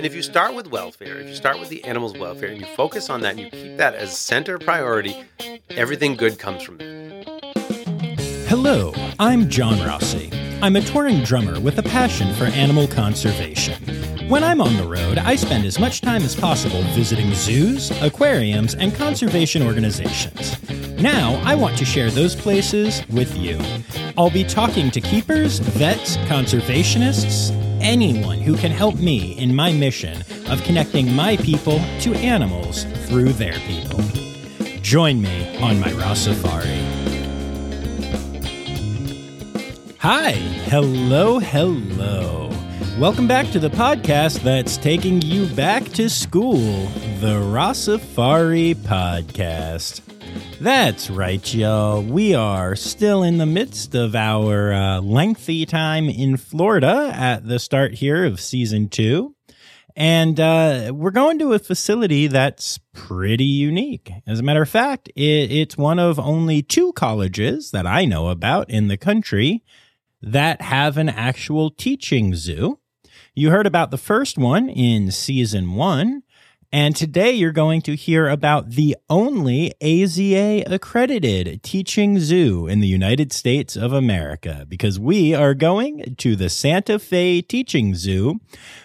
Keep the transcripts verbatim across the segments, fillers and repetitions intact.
And if you start with welfare, if you start with the animal's welfare, and you focus on that and you keep that as center priority, everything good comes from there. Hello, I'm John Rossi. I'm a touring drummer with a passion for animal conservation. When I'm on the road, I spend as much time as possible visiting zoos, aquariums, and conservation organizations. Now, I want to share those places with you. I'll be talking to keepers, vets, conservationists, anyone who can help me in my mission of connecting my people to animals through their people. Join me on my Rossifari. Hi, hello, hello. Welcome back to the podcast that's taking you back to school, the Rossifari Podcast. That's right, y'all. We are still in the midst of our uh, lengthy time in Florida at the start here of season two. And uh, we're going to a facility that's pretty unique. As a matter of fact, it, it's one of only two colleges that I know about in the country that have an actual teaching zoo. You heard about the first one in season one, and today you're going to hear about the only A Z A accredited teaching zoo in the United States of America, because we are going to the Santa Fe Teaching Zoo,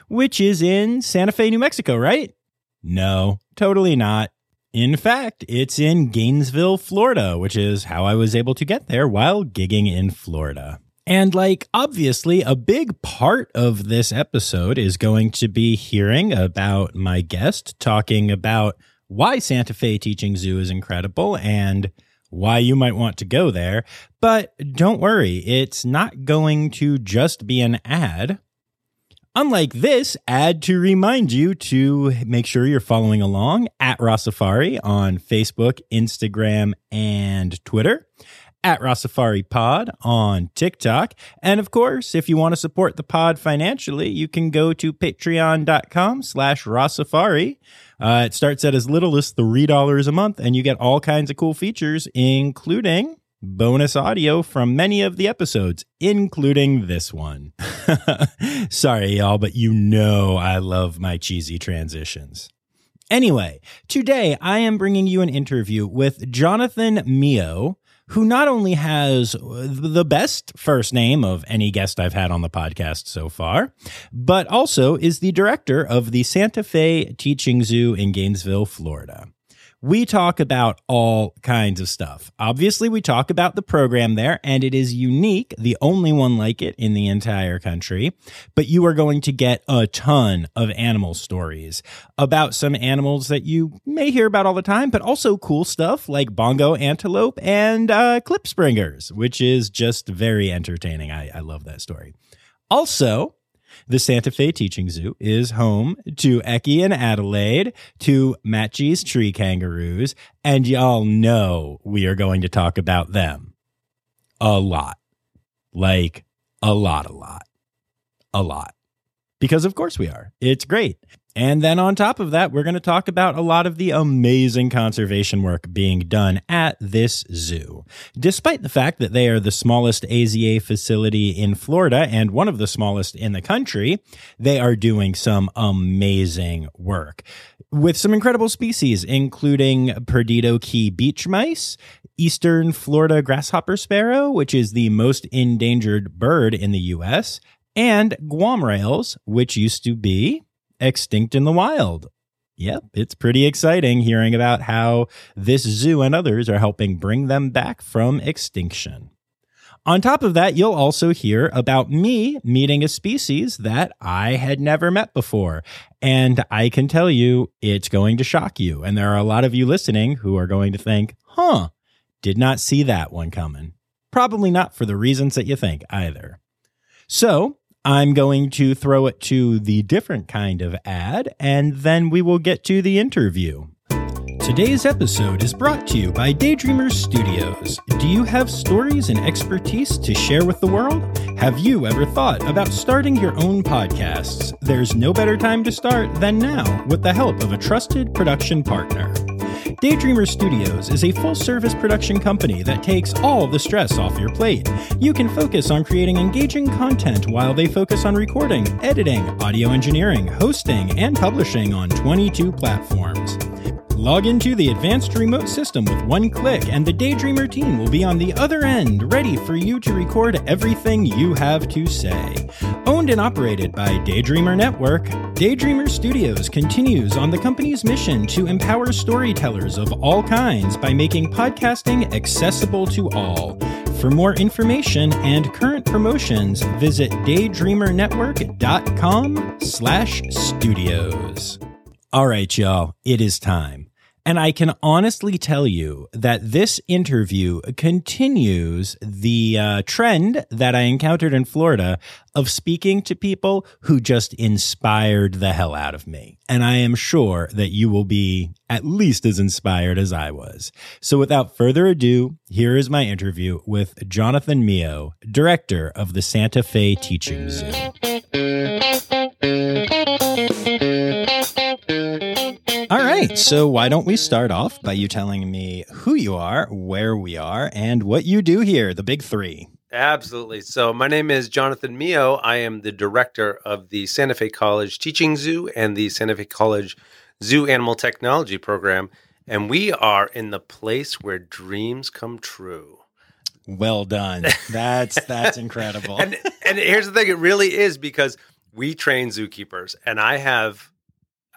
which is in Santa Fe, New Mexico, right? No, totally not. In fact, it's in Gainesville, Florida, which is how I was able to get there while gigging in Florida. And like, obviously, a big part of this episode is going to be hearing about my guest talking about why Santa Fe Teaching Zoo is incredible and why you might want to go there. But don't worry, it's not going to just be an ad. Unlike this ad to remind you to make sure you're following along at Rossifari on Facebook, Instagram, and Twitter. At Rossifari Pod on TikTok. And of course, if you want to support the pod financially, you can go to patreon.com slash Rossifari. Uh, it starts at as little as three dollars a month, and you get all kinds of cool features, including bonus audio from many of the episodes, including this one. Sorry, y'all, but you know I love my cheesy transitions. Anyway, today I am bringing you an interview with Jonathan Miot, who not only has the best first name of any guest I've had on the podcast so far, but also is the director of the Santa Fe Teaching Zoo in Gainesville, Florida. We talk about all kinds of stuff. Obviously, we talk about the program there, and it is unique, the only one like it in the entire country. But you are going to get a ton of animal stories about some animals that you may hear about all the time, but also cool stuff like bongo antelope and uh, clip springers, which is just very entertaining. I, I love that story. Also, the Santa Fe Teaching Zoo is home to Eki and Adelaide, to Matschie's tree kangaroos, and y'all know we are going to talk about them. A lot. Like, a lot, a lot. A lot. Because of course we are. It's great. And then on top of that, we're going to talk about a lot of the amazing conservation work being done at this zoo. Despite the fact that they are the smallest A Z A facility in Florida and one of the smallest in the country, they are doing some amazing work with some incredible species, including Perdido Key beach mice, Eastern Florida grasshopper sparrow, which is the most endangered bird in the U S, and Guam rails, which used to be extinct in the wild. Yep, it's pretty exciting hearing about how this zoo and others are helping bring them back from extinction. On top of that, you'll also hear about me meeting a species that I had never met before. And I can tell you, it's going to shock you. And there are a lot of you listening who are going to think, huh, did not see that one coming. Probably not for the reasons that you think either. So I'm going to throw it to the different kind of ad, and then we will get to the interview. Today's episode is brought to you by Daydreamer Studios. Do you have stories and expertise to share with the world? Have you ever thought about starting your own podcasts? There's no better time to start than now with the help of a trusted production partner. Daydreamer Studios is a full-service production company that takes all the stress off your plate. You can focus on creating engaging content while they focus on recording, editing, audio engineering, hosting, and publishing on twenty-two platforms. Log into the advanced remote system with one click, and the Daydreamer team will be on the other end, ready for you to record everything you have to say. Owned and operated by Daydreamer Network, Daydreamer Studios continues on the company's mission to empower storytellers of all kinds by making podcasting accessible to all. For more information and current promotions, visit daydreamer network dot com slash studios. All right, y'all, it is time. And I can honestly tell you that this interview continues the uh, trend that I encountered in Florida of speaking to people who just inspired the hell out of me. And I am sure that you will be at least as inspired as I was. So without further ado, here is my interview with Jonathan Miot, director of the Santa Fe Teaching Zoo. All right, so why don't we start off by you telling me who you are, where we are, and what you do here, the big three. Absolutely. So my name is Jonathan Miot. I am the director of the Santa Fe College Teaching Zoo and the Santa Fe College Zoo Animal Technology Program, and we are in the place where dreams come true. Well done. That's that's incredible. and, and here's the thing, it really is, because we train zookeepers, and I have...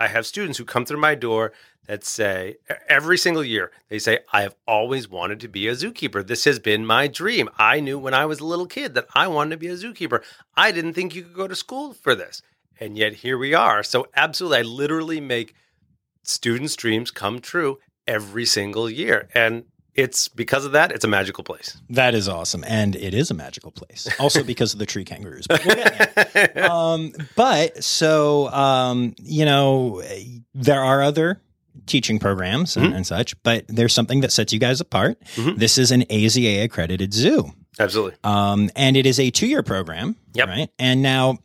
I have students who come through my door that say, every single year, they say, I have always wanted to be a zookeeper. This has been my dream. I knew when I was a little kid that I wanted to be a zookeeper. I didn't think you could go to school for this. And yet here we are. So absolutely, I literally make students' dreams come true every single year. And it's because of that, it's a magical place. That is awesome. And it is a magical place. Also because of the tree kangaroos. But, we'll get there. um, but so, um, you know, there are other teaching programs and, mm-hmm. and such, but there's something that sets you guys apart. Mm-hmm. This is an A Z A accredited zoo. Absolutely. Um, and it is a two-year program. Yep. Right. And now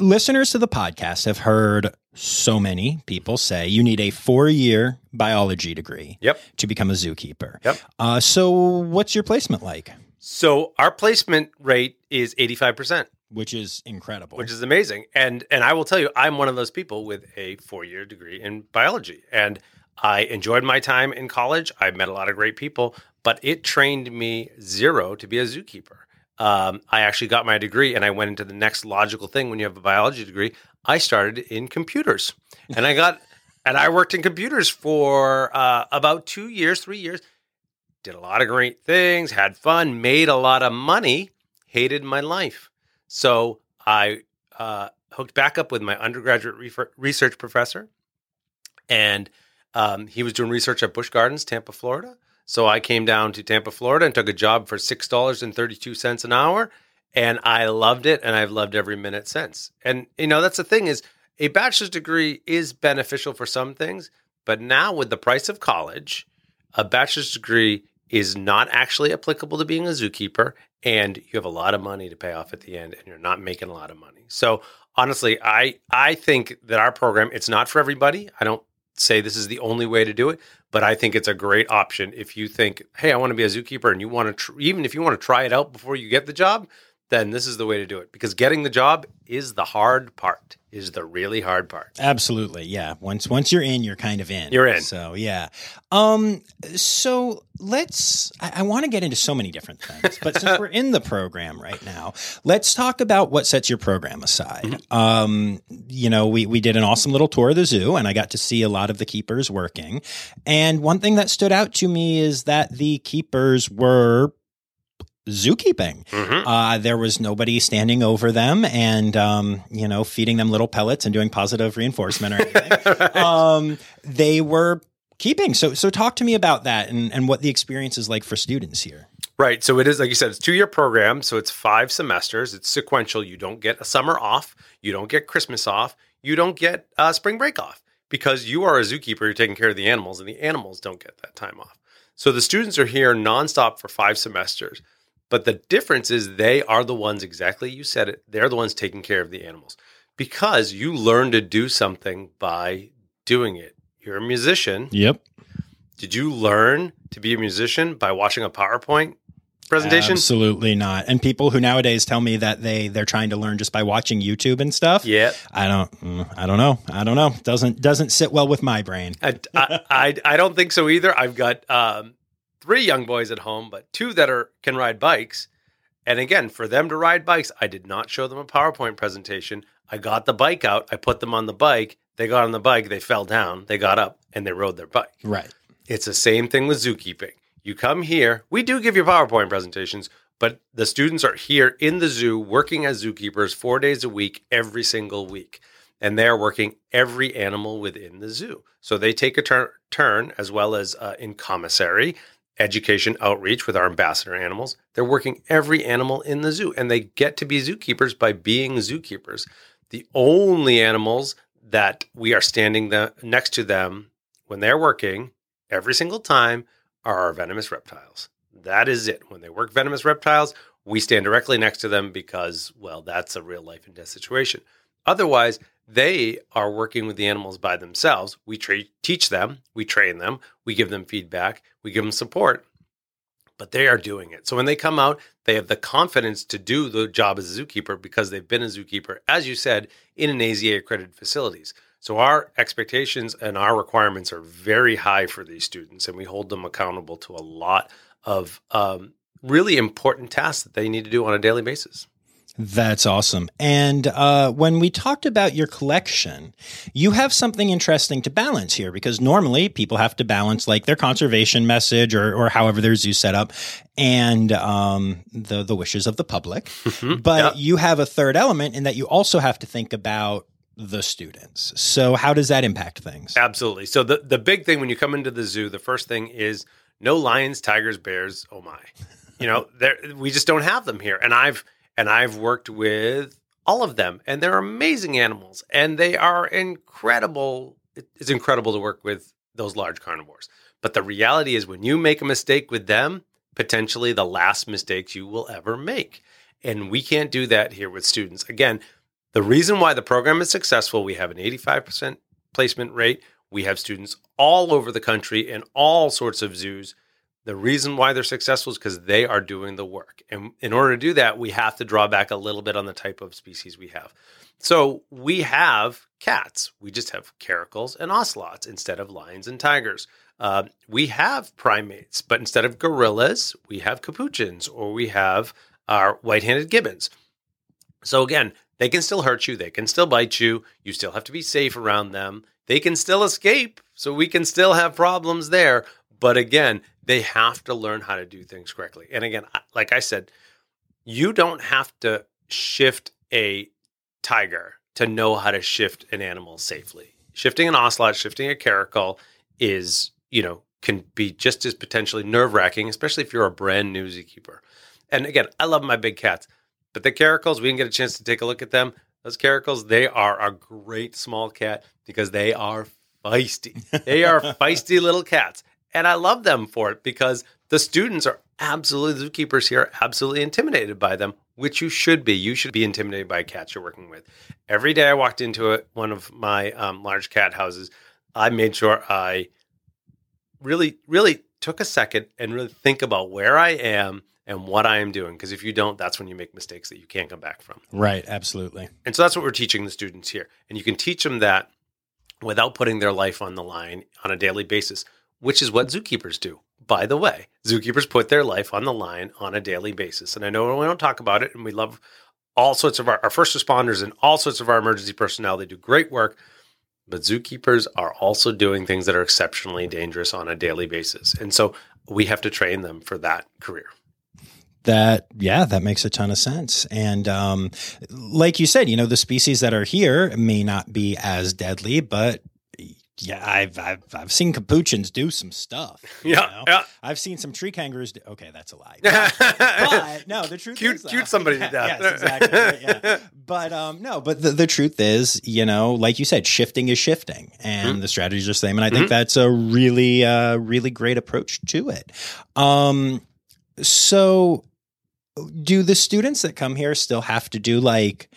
listeners to the podcast have heard so many people say you need a four-year biology degree yep. to become a zookeeper. Yep. Uh, so what's your placement like? So our placement rate is eighty-five percent. Which is incredible. Which is amazing. And and I will tell you, I'm one of those people with a four-year degree in biology. And I enjoyed my time in college. I met a lot of great people, but it trained me zero to be a zookeeper. Um, I actually got my degree and I went into the next logical thing. When you have a biology degree, I started in computers and I got, and I worked in computers for, uh, about two years, three years, did a lot of great things, had fun, made a lot of money, hated my life. So I, uh, hooked back up with my undergraduate re- research professor and, um, he was doing research at Busch Gardens, Tampa, Florida. So I came down to Tampa, Florida and took a job for six dollars and thirty-two cents an hour, and I loved it, and I've loved every minute since. And, you know, that's the thing is a bachelor's degree is beneficial for some things, but now with the price of college, a bachelor's degree is not actually applicable to being a zookeeper, and you have a lot of money to pay off at the end, and you're not making a lot of money. So honestly, I I think that our program, it's not for everybody. I don't say this is the only way to do it, but I think it's a great option if you think, hey, I want to be a zookeeper, and you want to, tr- even if you want to try it out before you get the job, then this is the way to do it, because getting the job is the hard part, is the really hard part. Absolutely. Yeah. Once, once you're in, you're kind of in. You're in. So yeah. Um, so let's, I, I want to get into so many different things, but since we're in the program right now, let's talk about what sets your program aside. Mm-hmm. Um, you know, we, we did an awesome little tour of the zoo and I got to see a lot of the keepers working. And one thing that stood out to me is that the keepers were zookeeping. Mm-hmm. Uh, there was nobody standing over them and, um, you know, feeding them little pellets and doing positive reinforcement or anything. Right. Um, they were keeping. So, so talk to me about that and, and what the experience is like for students here. Right. So it is, like you said, it's a two-year program. So it's five semesters. It's sequential. You don't get a summer off. You don't get Christmas off. You don't get uh spring break off, because you are a zookeeper. You're taking care of the animals, and the animals don't get that time off. So the students are here nonstop for five semesters. But the difference is they are the ones, exactly, you said it, they're the ones taking care of the animals, because you learn to do something by doing it. You're a musician. Yep. Did you learn to be a musician by watching a PowerPoint presentation? Absolutely not. And people who nowadays tell me that they they're trying to learn just by watching YouTube and stuff. Yeah, I don't. I don't know. I don't know. Doesn't doesn't sit well with my brain. I, I, I I don't think so either. I've got um, three young boys at home, but two that are can ride bikes. And again, for them to ride bikes, I did not show them a PowerPoint presentation. I got the bike out. I put them on the bike. They got on the bike. They fell down. They got up and they rode their bike. Right. It's the same thing with zookeeping. You come here. We do give you PowerPoint presentations, but the students are here in the zoo working as zookeepers four days a week, every single week. And they're working every animal within the zoo. So they take a tur- turn as well as uh, in commissary, education outreach with our ambassador animals. They're working every animal in the zoo, and they get to be zookeepers by being zookeepers. The only animals that we are standing the, next to them when they're working every single time are our venomous reptiles. That is it. When they work venomous reptiles, we stand directly next to them because, well, that's a real life and death situation. Otherwise, they are working with the animals by themselves. We tra- teach them, we train them, we give them feedback, we give them support, but they are doing it. So when they come out, they have the confidence to do the job as a zookeeper because they've been a zookeeper, as you said, in an A Z A accredited facilities. So our expectations and our requirements are very high for these students, and we hold them accountable to a lot of um, really important tasks that they need to do on a daily basis. That's awesome. And uh, when we talked about your collection, you have something interesting to balance here because normally people have to balance like their conservation message or, or however their zoo set up and um, the, the wishes of the public. Mm-hmm. But yeah. You have a third element in that you also have to think about the students. So how does that impact things? Absolutely. So the, the big thing when you come into the zoo, the first thing is no lions, tigers, bears. Oh my, you know, we just don't have them here. And I've, And I've worked with all of them, and they're amazing animals, and they are incredible. It's incredible to work with those large carnivores. But the reality is when you make a mistake with them, potentially the last mistakes you will ever make. And we can't do that here with students. Again, the reason why the program is successful, we have an eighty-five percent placement rate. We have students all over the country in all sorts of zoos. The reason why they're successful is because they are doing the work. And in order to do that, we have to draw back a little bit on the type of species we have. So we have cats. We just have caracals and ocelots instead of lions and tigers. Uh, we have primates, but instead of gorillas, we have capuchins or we have our white-handed gibbons. So again, they can still hurt you. They can still bite you. You still have to be safe around them. They can still escape, so we can still have problems there. But again, they have to learn how to do things correctly. And again, like I said, you don't have to shift a tiger to know how to shift an animal safely. Shifting an ocelot, shifting a caracal is, you know, can be just as potentially nerve-wracking, especially if you're a brand new zookeeper. And again, I love my big cats, but the caracals, we didn't get a chance to take a look at them. Those caracals, they are a great small cat because they are feisty. They are feisty little cats. And I love them for it because the students are absolutely, zookeepers here are absolutely intimidated by them, which you should be. You should be intimidated by cats you're working with. Every day I walked into a, one of my um, large cat houses, I made sure I really, really took a second and really think about where I am and what I am doing. Because if you don't, that's when you make mistakes that you can't come back from. Right, absolutely. And so that's what we're teaching the students here. And you can teach them that without putting their life on the line on a daily basis, which is what zookeepers do. By the way, zookeepers put their life on the line on a daily basis. And I know we don't talk about it, and we love all sorts of our, our first responders and all sorts of our emergency personnel. They do great work, but zookeepers are also doing things that are exceptionally dangerous on a daily basis. And so we have to train them for that career. That, yeah, that makes a ton of sense. And um, like you said, you know, the species that are here may not be as deadly, but yeah, I've I've I've seen capuchins do some stuff. Yeah, know? yeah, I've seen some tree kangaroos. Do, okay, that's a lie. But, but no, the truth cute, is cute somebody to death. Yes, exactly. Right, yeah. But um, no, but the, the truth is, you know, like you said, shifting is shifting, and mm-hmm. the strategies are the same. And I think mm-hmm. that's a really, uh, really great approach to it. Um, so do the students that come here still have to do like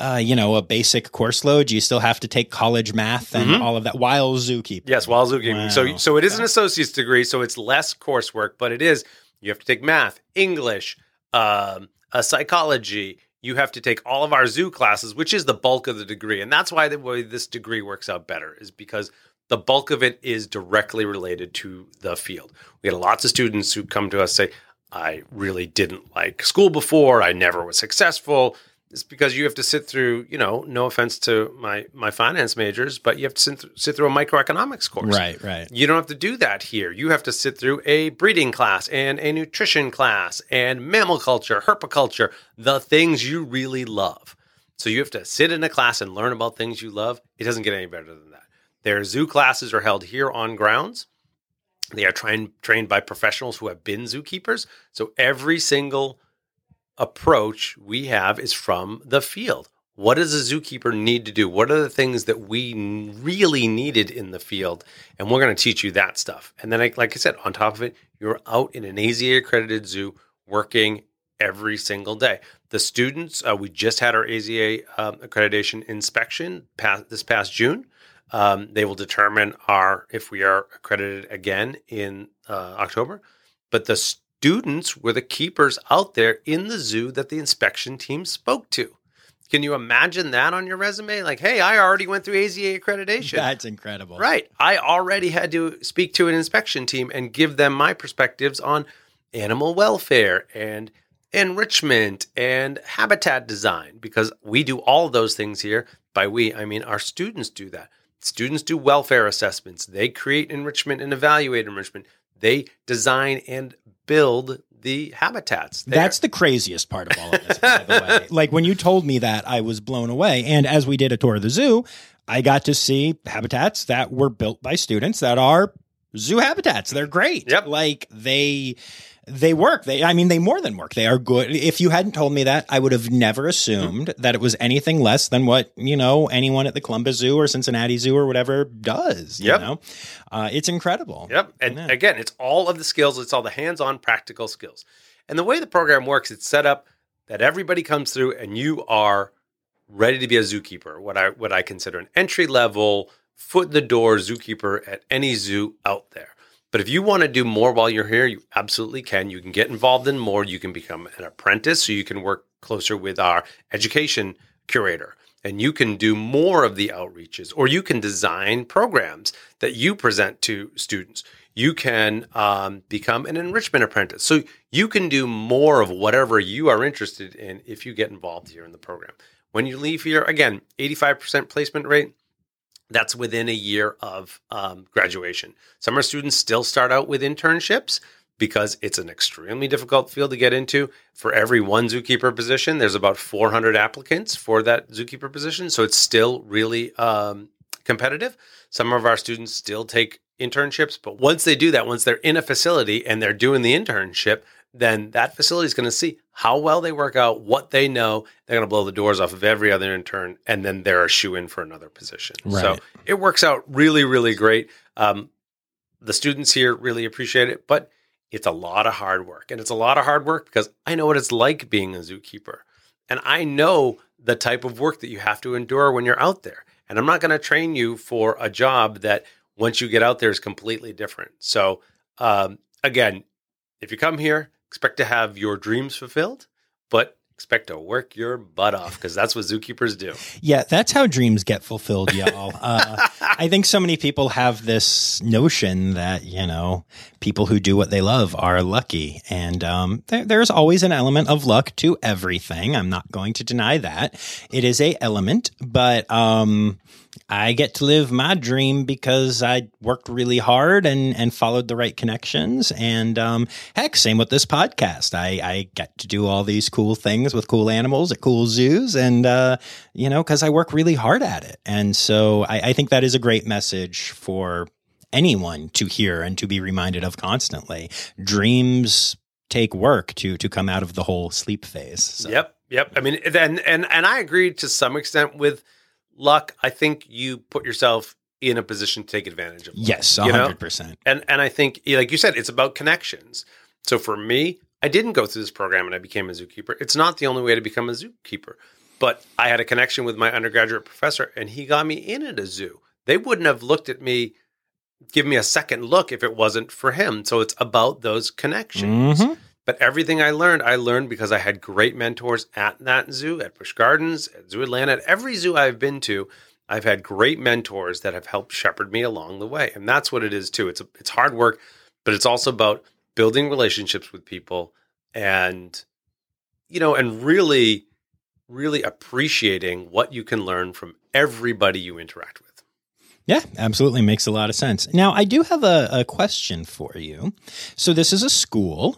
Uh, you know, a basic course load. You still have to take college math and mm-hmm. all of that while zookeeping. Yes, while zookeeping. Wow. So, so it is an associate's degree, so it's less coursework, but it is, you have to take math, English, um, uh, psychology. You have to take all of our zoo classes, which is the bulk of the degree. And that's why the way this degree works out better is because the bulk of it is directly related to the field. We had lots of students who come to us say, I really didn't like school before. I never was successful. It's because you have to sit through, you know, no offense to my my finance majors, but you have to sit, th- sit through a microeconomics course. Right, right. You don't have to do that here. You have to sit through a breeding class and a nutrition class and mammal culture, herpiculture, the things you really love. So you have to sit in a class and learn about things you love. It doesn't get any better than that. Their zoo classes are held here on grounds. They are trained trained by professionals who have been zookeepers. So every single approach we have is from the field. What does a zookeeper need to do? What are the things that we really needed in the field? And we're going to teach you that stuff. And then, I, like I said, on top of it, you're out in an A Z A accredited zoo working every single day. The students, uh, we just had our A Z A um, accreditation inspection past, this past June. Um, they will determine our if we are accredited again in uh, October. But the st- Students were the keepers out there in the zoo that the inspection team spoke to. Can you imagine that on your resume? Like, hey, I already went through A Z A accreditation. That's incredible. Right. I already had to speak to an inspection team and give them my perspectives on animal welfare and enrichment and habitat design, because we do all those things here. By we, I mean our students do that. Students do welfare assessments. They create enrichment and evaluate enrichment. They design and build the habitats there. That's the craziest part of all of this, by the way. Like, when you told me that, I was blown away. And as we did a tour of the zoo, I got to see habitats that were built by students that are zoo habitats. They're great. Yep. Like, they... They work. They, I mean, they more than work. They are good. If you hadn't told me that, I would have never assumed mm-hmm. that it was anything less than what, you know, anyone at the Columbus Zoo or Cincinnati Zoo or whatever does, you yep. know? Uh, it's incredible. Yep. And yeah. again, it's all of the skills. It's all the hands-on practical skills. And the way the program works, it's set up that everybody comes through and you are ready to be a zookeeper, what I what I consider an entry-level, foot-in-the-door zookeeper at any zoo out there. But if you want to do more while you're here, you absolutely can. You can get involved in more. You can become an apprentice, so you can work closer with our education curator. And you can do more of the outreaches, or you can design programs that you present to students. You can um, become an enrichment apprentice. So you can do more of whatever you are interested in if you get involved here in the program. When you leave here, again, eighty-five percent placement rate. That's within a year of um, graduation. Summer students still start out with internships because it's an extremely difficult field to get into. For every one zookeeper position, there's about four hundred applicants for that zookeeper position. So it's still really um, competitive. Some of our students still take internships, but once they do that, once they're in a facility and they're doing the internship, then that facility is going to see how well they work out, what they know. They're going to blow the doors off of every other intern, and then they're a shoo-in for another position. Right. So it works out really, really great. Um, the students here really appreciate it, but it's a lot of hard work. And it's a lot of hard work because I know what it's like being a zookeeper. And I know the type of work that you have to endure when you're out there. And I'm not going to train you for a job that once you get out there is completely different. So um, again, if you come here, expect to have your dreams fulfilled, but expect to work your butt off because that's what zookeepers do. Yeah, that's how dreams get fulfilled, y'all. Uh, I think so many people have this notion that, you know, people who do what they love are lucky. And um, there, there's always an element of luck to everything. I'm not going to deny that. It is a element, but um, I get to live my dream because I worked really hard and, and followed the right connections. And um, heck, same with this podcast. I, I get to do all these cool things with cool animals at cool zoos and, uh, you know, because I work really hard at it. And so I, I think that is a great message for anyone to hear and to be reminded of constantly. Dreams take work to to come out of the whole sleep phase. So. Yep, yep. I mean, and, and, and I agree to some extent with luck. I think you put yourself in a position to take advantage of luck. Yes, one hundred percent. You know? And and I think, like you said, it's about connections. So for me, I didn't go through this program and I became a zookeeper. It's not the only way to become a zookeeper. But I had a connection with my undergraduate professor, and he got me in at a zoo. They wouldn't have looked at me, given me a second look if it wasn't for him. So it's about those connections. Mm-hmm. But everything I learned, I learned because I had great mentors at that zoo, at Busch Gardens, at Zoo Atlanta, at every zoo I've been to. I've had great mentors that have helped shepherd me along the way. And that's what it is, too. It's a, it's hard work, but it's also about building relationships with people and, you know, and really, really appreciating what you can learn from everybody you interact with. Yeah, absolutely. Makes a lot of sense. Now, I do have a, a question for you. So this is a school.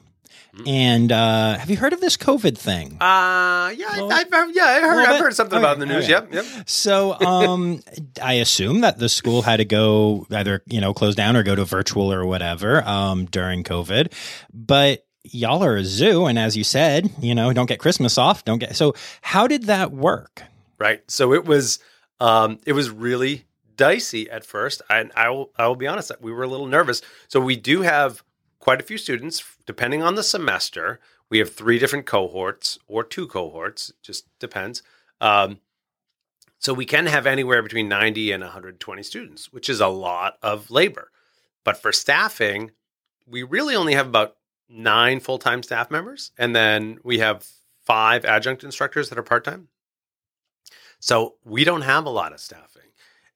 And uh, have you heard of this COVID thing? Uh, yeah, well, I, I, yeah, I heard, I've heard something okay, about in the news. Okay. Yep, yep. So um, I assume that the school had to go either, you know, close down or go to virtual or whatever um, during COVID. But y'all are a zoo. And as you said, you know, don't get Christmas off. Don't get. So how did that work? Right. So it was um, it was really dicey at first. And I, I will I will be honest, that we were a little nervous. So we do have quite a few students, depending on the semester. We have three different cohorts or two cohorts, it just depends. Um, so we can have anywhere between ninety and one hundred twenty students, which is a lot of labor. But for staffing, we really only have about nine full-time staff members, and then we have five adjunct instructors that are part-time. So we don't have a lot of staffing.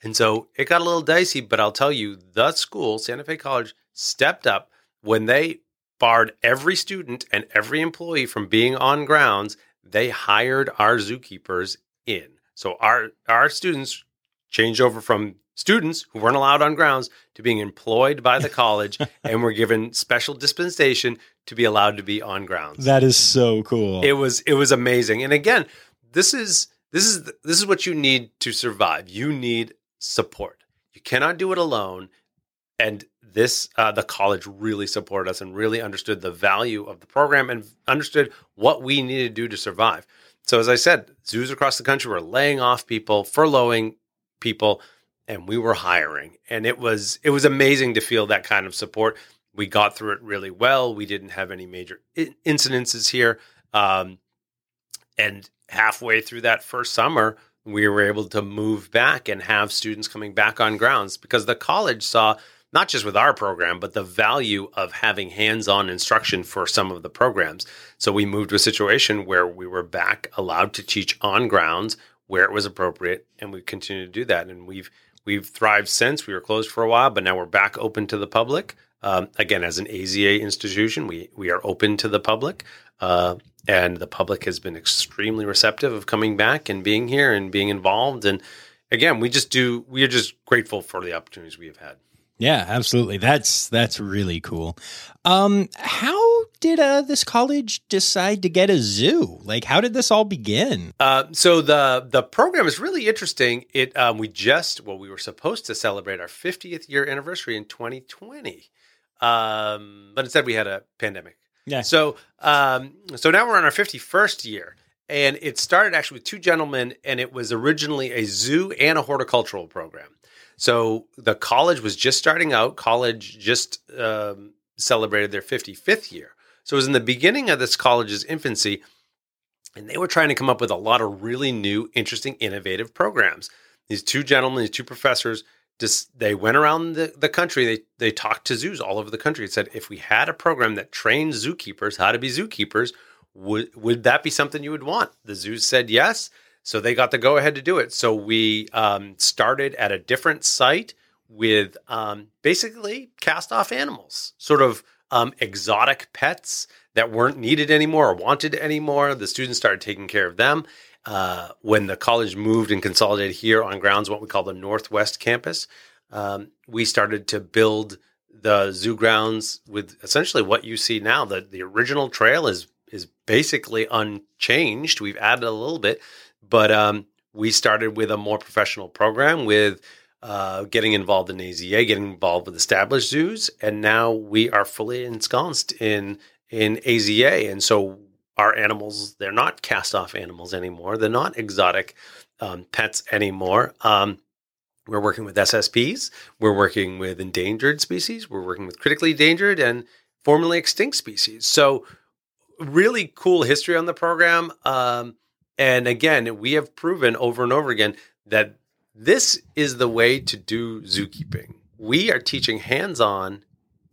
And so it got a little dicey, but I'll tell you, the school, Santa Fe College, stepped up when they barred every student and every employee from being on grounds. They hired our zookeepers in. So our our students changed over from students who weren't allowed on grounds to being employed by the college and were given special dispensation to be allowed to be on grounds. That is so cool. It was it was amazing. And again, this is this is this is what you need to survive. You need support. You cannot do it alone. And this, uh, the college really supported us and really understood the value of the program and understood what we needed to do to survive. So as I said, zoos across the country were laying off people, furloughing people, and we were hiring. And it was it was amazing to feel that kind of support. We got through it really well. We didn't have any major in- incidences here. Um, and halfway through that first summer, we were able to move back and have students coming back on grounds because the college saw, not just with our program, but the value of having hands-on instruction for some of the programs. So we moved to a situation where we were back allowed to teach on grounds where it was appropriate, and we continue to do that. And we've we've thrived since. We were closed for a while, but now we're back open to the public. Um, again, as an A Z A institution, we we are open to the public, uh, and the public has been extremely receptive of coming back and being here and being involved. And again, we just do we are just grateful for the opportunities we have had. Yeah, absolutely. That's that's really cool. Um, how did uh, this college decide to get a zoo? Like, how did this all begin? Uh, so the the program is really interesting. It um, we just well, we were supposed to celebrate our fiftieth year anniversary in twenty twenty, um, but instead we had a pandemic. Yeah. So um, so now we're on our fifty-first year, and it started actually with two gentlemen, and it was originally a zoo and a horticultural program. So the college was just starting out. College just um, celebrated their fifty-fifth year. So it was in the beginning of this college's infancy, and they were trying to come up with a lot of really new, interesting, innovative programs. These two gentlemen, these two professors, just, they went around the, the country. They they talked to zoos all over the country and said, if we had a program that trained zookeepers how to be zookeepers, would, would that be something you would want? The zoos said yes. So they got the go-ahead to do it. So we um, started at a different site with um, basically cast-off animals, sort of um, exotic pets that weren't needed anymore or wanted anymore. The students started taking care of them. Uh, when the college moved and consolidated here on grounds, what we call the Northwest Campus, um, we started to build the zoo grounds with essentially what you see now. The, the original trail is is basically unchanged. We've added a little bit. But um, we started with a more professional program with uh, getting involved in A Z A, getting involved with established zoos, and now we are fully ensconced in in A Z A. And so our animals, they're not cast-off animals anymore. They're not exotic um, pets anymore. Um, we're working with S S Ps. We're working with endangered species. We're working with critically endangered and formerly extinct species. So really cool history on the program. Um And again, we have proven over and over again that this is the way to do zookeeping. We are teaching hands-on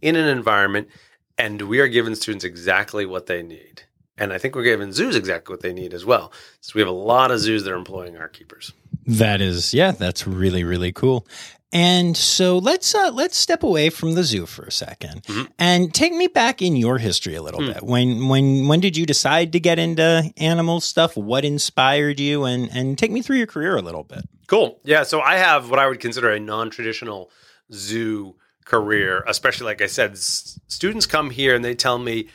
in an environment, and we are giving students exactly what they need. And I think we're giving zoos exactly what they need as well. So we have a lot of zoos that are employing our keepers. That is, yeah, that's really, really cool. And so let's uh, let's step away from the zoo for a second mm-hmm. and take me back in your history a little mm. bit. When when when did you decide to get into animal stuff? What inspired you? And and take me through your career a little bit. Cool. Yeah. So I have what I would consider a non-traditional zoo career, especially, like I said, s- students come here and they tell me,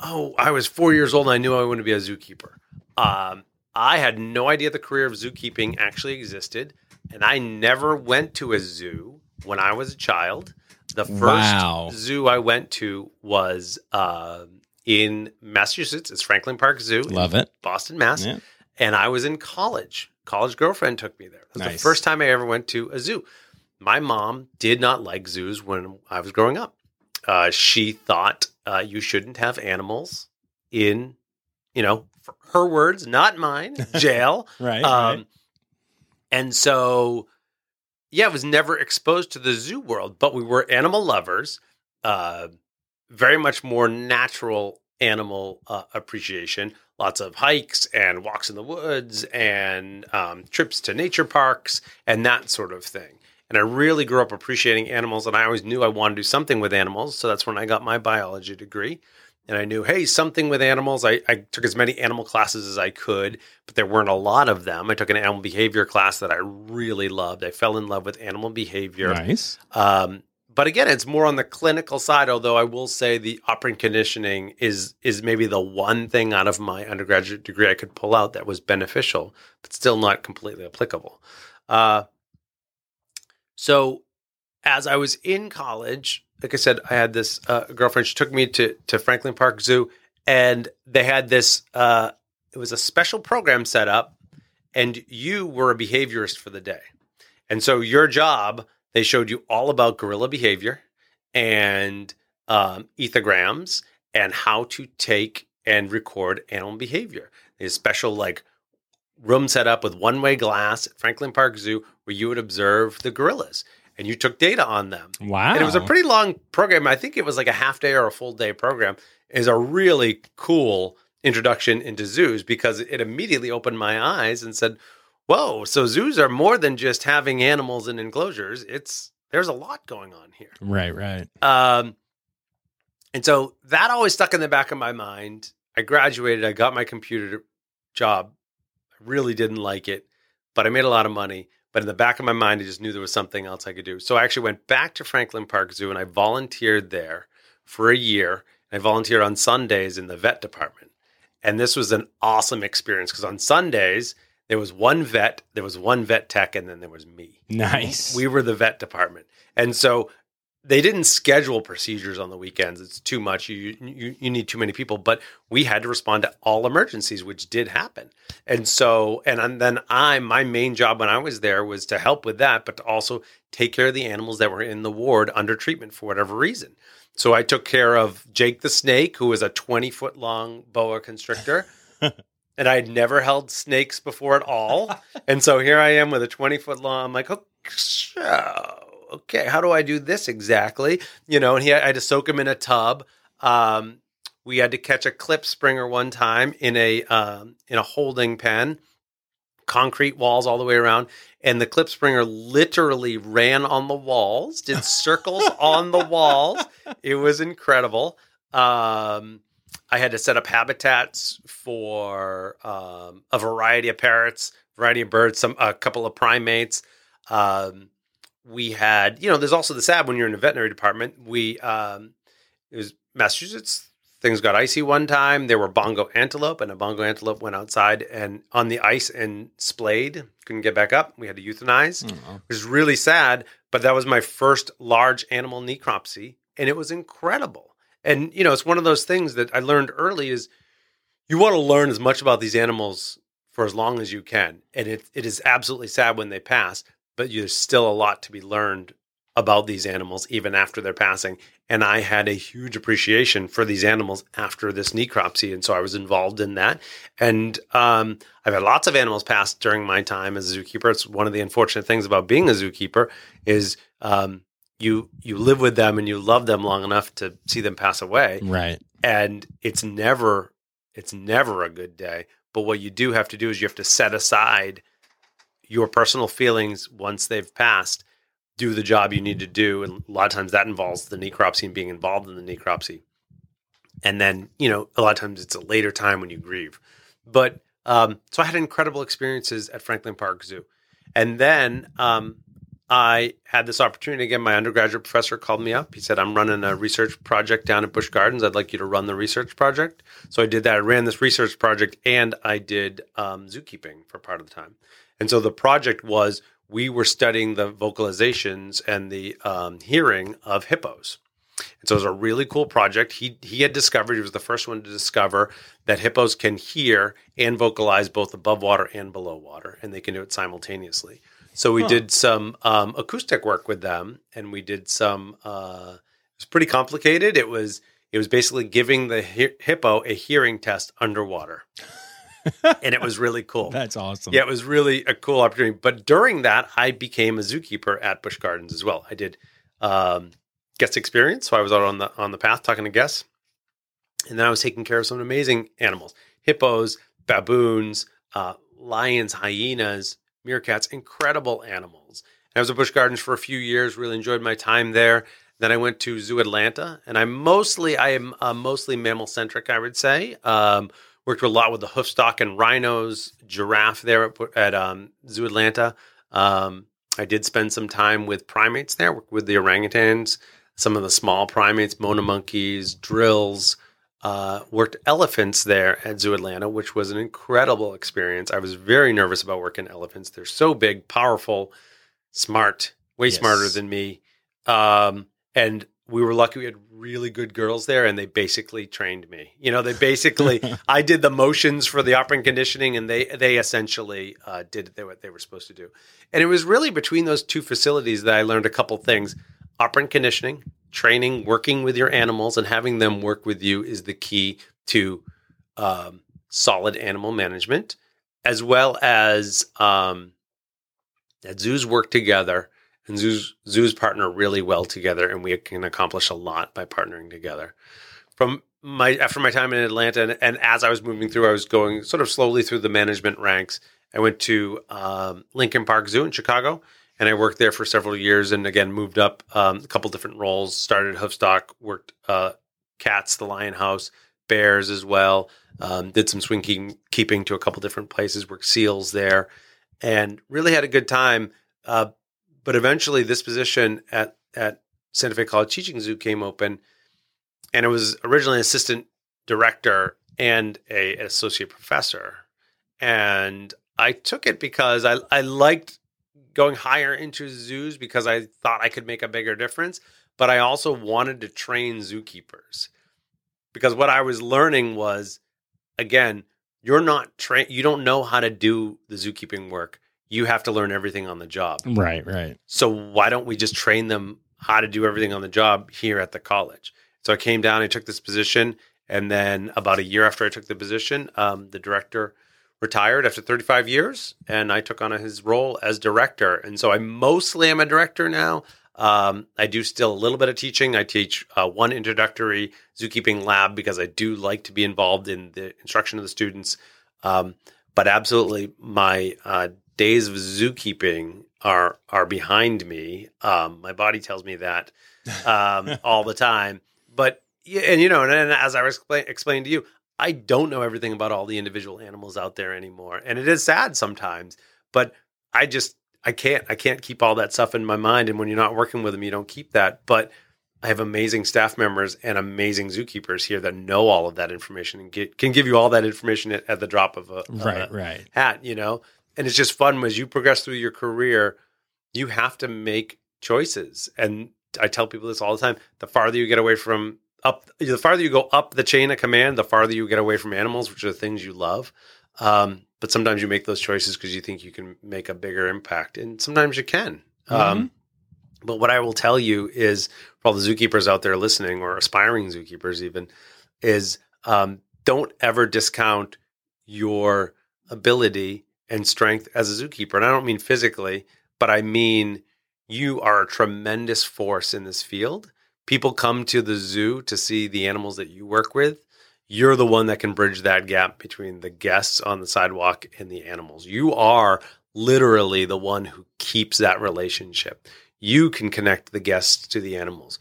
oh, I was four years old and I knew I wanted to be a zookeeper. Um, I had no idea the career of zookeeping actually existed. And I never went to a zoo when I was a child. The first wow. zoo I went to was uh, in Massachusetts. It's Franklin Park Zoo. Love it. Boston, Mass. Yeah. And I was in college. College girlfriend took me there. It was nice. The first time I ever went to a zoo. My mom did not like zoos when I was growing up. Uh, she thought uh, you shouldn't have animals in, you know, her words, not mine, jail. right, um, right. And so, yeah, I was never exposed to the zoo world, but we were animal lovers, uh, very much more natural animal uh, appreciation, lots of hikes and walks in the woods and um, trips to nature parks and that sort of thing. And I really grew up appreciating animals, and I always knew I wanted to do something with animals. So that's when I got my biology degree. And I knew, hey, something with animals. I, I took as many animal classes as I could, but there weren't a lot of them. I took an animal behavior class that I really loved. I fell in love with animal behavior. Nice. Um, but again, it's more on the clinical side, although I will say the operant conditioning is is maybe the one thing out of my undergraduate degree I could pull out that was beneficial, but still not completely applicable. Uh, so as I was in college, like I said, I had this uh, girlfriend. She took me to, to Franklin Park Zoo, and they had this uh, – it was a special program set up, and you were a behaviorist for the day. And so your job, they showed you all about gorilla behavior and um, ethograms and how to take and record animal behavior. There's a special like room set up with one-way glass at Franklin Park Zoo where you would observe the gorillas. And you took data on them. Wow. And it was a pretty long program. I think it was like a half day or a full day program. It was a really cool introduction into zoos because it immediately opened my eyes and said, whoa, so zoos are more than just having animals in enclosures. It's there's a lot going on here. Right, right. Um, and so that always stuck in the back of my mind. I graduated. I got my computer job. I really didn't like it, but I made a lot of money. But in the back of my mind, I just knew there was something else I could do. So I actually went back to Franklin Park Zoo, and I volunteered there for a year. I volunteered on Sundays in the vet department. And this was an awesome experience because on Sundays, there was one vet, there was one vet tech, and then there was me. Nice. We were the vet department. And so they didn't schedule procedures on the weekends. It's too much. You, you you need too many people. But we had to respond to all emergencies, which did happen. And so, and then I, my main job when I was there was to help with that, but to also take care of the animals that were in the ward under treatment for whatever reason. So I took care of Jake the snake, who was a twenty-foot long boa constrictor. And I had never held snakes before at all. And so here I am with a twenty-foot long, I'm like, oh, show. Okay, how do I do this exactly? You know, and he, I had to soak him in a tub. Um, we had to catch a clip springer one time in a um, in a holding pen, concrete walls all the way around. And the clip springer literally ran on the walls, did circles on the walls. It was incredible. Um, I had to set up habitats for um, a variety of parrots, variety of birds, some a couple of primates. Um We had, you know, there's also the sad when you're in a veterinary department. We, um, it was Massachusetts, things got icy one time. There were bongo antelope, and a bongo antelope went outside and on the ice and splayed, couldn't get back up. We had to euthanize, mm-hmm. which is really sad, but that was my first large animal necropsy, and it was incredible. And, you know, it's one of those things that I learned early is you want to learn as much about these animals for as long as you can. And it it is absolutely sad when they pass. But there's still a lot to be learned about these animals even after their passing. And I had a huge appreciation for these animals after this necropsy. And so I was involved in that. And um, I've had lots of animals pass during my time as a zookeeper. It's one of the unfortunate things about being a zookeeper is um, you you live with them and you love them long enough to see them pass away. Right. And it's never it's never a good day. But what you do have to do is you have to set aside your personal feelings once they've passed, do the job you need to do. And a lot of times that involves the necropsy and being involved in the necropsy. And then, you know, a lot of times it's a later time when you grieve. But um, so I had incredible experiences at Franklin Park Zoo. And then um, I had this opportunity again. My undergraduate professor called me up. He said, I'm running a research project down at Busch Gardens. I'd like you to run the research project. So I did that. I ran this research project and I did um, zookeeping for part of the time. And so the project was, we were studying the vocalizations and the um, hearing of hippos. And so it was a really cool project. He he had discovered, he was the first one to discover that hippos can hear and vocalize both above water and below water, and they can do it simultaneously. So we huh. did some um, acoustic work with them, and we did some, uh, it was pretty complicated. It was, it was basically giving the hi- hippo a hearing test underwater. And it was really cool. That's awesome. Yeah, it was really a cool opportunity. But during that, I became a zookeeper at Busch Gardens as well. I did um, guest experience, so I was out on the on the path talking to guests, and then I was taking care of some amazing animals: hippos, baboons, uh, lions, hyenas, meerkats. Incredible animals. And I was at Busch Gardens for a few years. Really enjoyed my time there. Then I went to Zoo Atlanta, and I'm mostly I am uh, mostly mammal centric, I would say. Um, Worked a lot with the hoofstock and rhinos, giraffe there at, at um, Zoo Atlanta. Um, I did spend some time with primates there, worked with the orangutans, some of the small primates, mona monkeys, drills. Uh, worked elephants there at Zoo Atlanta, which was an incredible experience. I was very nervous about working elephants. They're so big, powerful, smart, way yes. smarter than me. Um, and we were lucky we had really good girls there, and they basically trained me. You know, they basically, I did the motions for the operant conditioning, and they they essentially uh, did what they were supposed to do. And it was really between those two facilities that I learned a couple things. Operant conditioning, training, working with your animals, and having them work with you is the key to um, solid animal management, as well as um, that zoos work together. And zoos, zoos partner really well together, and we can accomplish a lot by partnering together. From my after my time in Atlanta, and, and as I was moving through, I was going sort of slowly through the management ranks. I went to um, Lincoln Park Zoo in Chicago, and I worked there for several years and, again, moved up um, a couple different roles, started hoofstock, worked uh, cats, the lion house, bears as well, um, did some swing keeping, keeping to a couple different places, worked seals there, and really had a good time. Uh, But eventually this position at, at Santa Fe College Teaching Zoo came open, and it was originally an assistant director and a, an associate professor. And I took it because I, I liked going higher into zoos because I thought I could make a bigger difference, but I also wanted to train zookeepers because what I was learning was, again, you're not trained, you don't know how to do the zookeeping work. You have to learn everything on the job. Right, right. So why don't we just train them how to do everything on the job here at the college? So I came down, I took this position, and then about a year after I took the position, um, the director retired after thirty-five years, and I took on his role as director. And so I mostly am a director now. Um, I do still a little bit of teaching. I teach uh, one introductory zookeeping lab because I do like to be involved in the instruction of the students. Um, but absolutely my uh days of zookeeping are are behind me. Um, my body tells me that um, all the time. But and you know, and, and as I was explain, explained to you, I don't know everything about all the individual animals out there anymore, and it is sad sometimes. But I just I can't I can't keep all that stuff in my mind. And when you're not working with them, you don't keep that. But I have amazing staff members and amazing zookeepers here that know all of that information and get, can give you all that information at, at the drop of a, right, a right. hat. You know. And it's just fun as you progress through your career, you have to make choices. And I tell people this all the time, the farther you get away from up, the farther you go up the chain of command, the farther you get away from animals, which are the things you love. Um, but sometimes you make those choices because you think you can make a bigger impact. And sometimes you can. Mm-hmm. Um, But what I will tell you is, for all the zookeepers out there listening, or aspiring zookeepers even, is um, don't ever discount your ability and strength as a zookeeper. And I don't mean physically, but I mean you are a tremendous force in this field. People come to the zoo to see the animals that you work with. You're the one that can bridge that gap between the guests on the sidewalk and the animals. You are literally the one who keeps that relationship. You can connect the guests to the animals.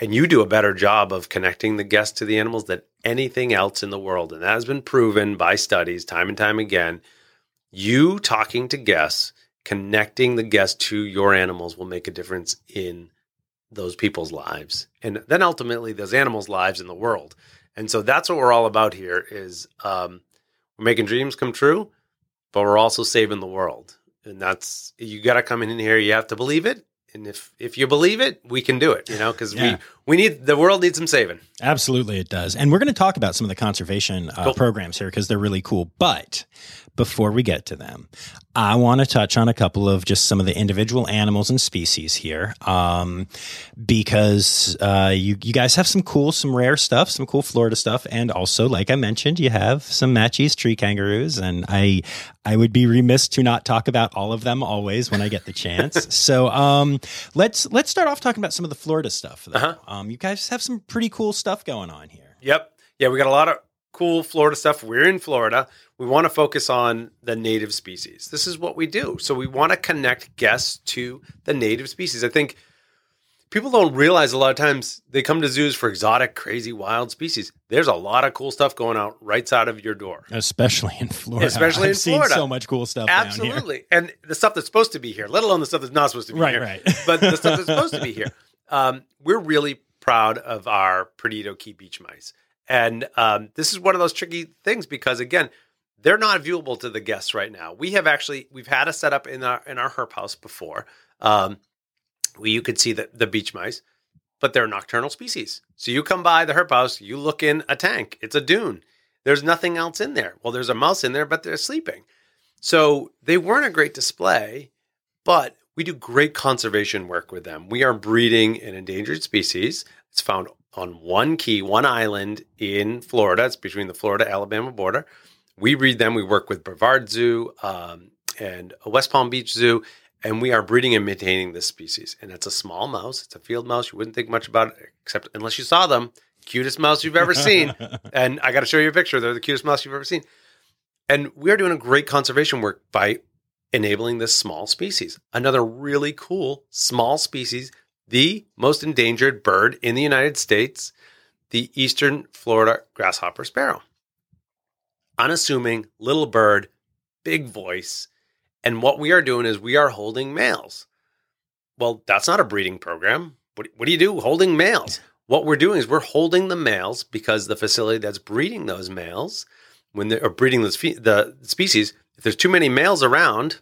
And you do a better job of connecting the guests to the animals than anything else in the world. And that has been proven by studies time and time again. You talking to guests, connecting the guests to your animals will make a difference in those people's lives. And then ultimately those animals' lives in the world. And so that's what we're all about here is um, we're making dreams come true, but we're also saving the world. And that's, you got to come in here. You have to believe it. And if, if you believe it, we can do it, you know, because yeah. we, we need, the world needs some saving. Absolutely, it does. And we're going to talk about some of the conservation uh, cool. programs here because they're really cool. But before we get to them, I want to touch on a couple of just some of the individual animals and species here um, because uh, you, you guys have some cool, some rare stuff, some cool Florida stuff. And also, like I mentioned, you have some Matschie's tree kangaroos. And I I would be remiss to not talk about all of them always when I get the chance. So um, Let's let's start off talking about some of the Florida stuff. Uh-huh. Um, you guys have some pretty cool stuff going on here. Yep. Yeah, we got a lot of cool Florida stuff. We're in Florida. We want to focus on the native species. This is what we do. So we want to connect guests to the native species. I think people don't realize a lot of times they come to zoos for exotic, crazy, wild species. There's a lot of cool stuff going out right side of your door. Especially in Florida. Especially I've in Florida. I've seen so much cool stuff Absolutely. down here. And the stuff that's supposed to be here, let alone the stuff that's not supposed to be right, here. Right, right. But the stuff that's supposed to be here. Um, we're really proud of our Perdido Key beach mice. And um, this is one of those tricky things because, again, they're not viewable to the guests right now. We have actually, we've had a setup in our, in our herp house before. Um Well, you could see the, the beach mice, but they're nocturnal species. So you come by the herp house, you look in a tank. It's a dune. There's nothing else in there. Well, there's a mouse in there, but they're sleeping. So they weren't a great display, but we do great conservation work with them. We are breeding an endangered species. It's found on one key, one island in Florida. It's between the Florida-Alabama border. We breed them. We work with Brevard Zoo um, and West Palm Beach Zoo. And we are breeding and maintaining this species. And it's a small mouse. It's a field mouse. You wouldn't think much about it, except unless you saw them. Cutest mouse you've ever seen. And I got to show you a picture. They're the cutest mouse you've ever seen. And we're doing a great conservation work by enabling this small species. Another really cool small species, the most endangered bird in the United States, the Eastern Florida grasshopper sparrow. Unassuming, little bird, big voice. And what we are doing is we are holding males. Well, that's not a breeding program. What, what do you do? Holding males. What we're doing is we're holding the males because the facility that's breeding those males, when they're breeding those fe- the species, if there's too many males around,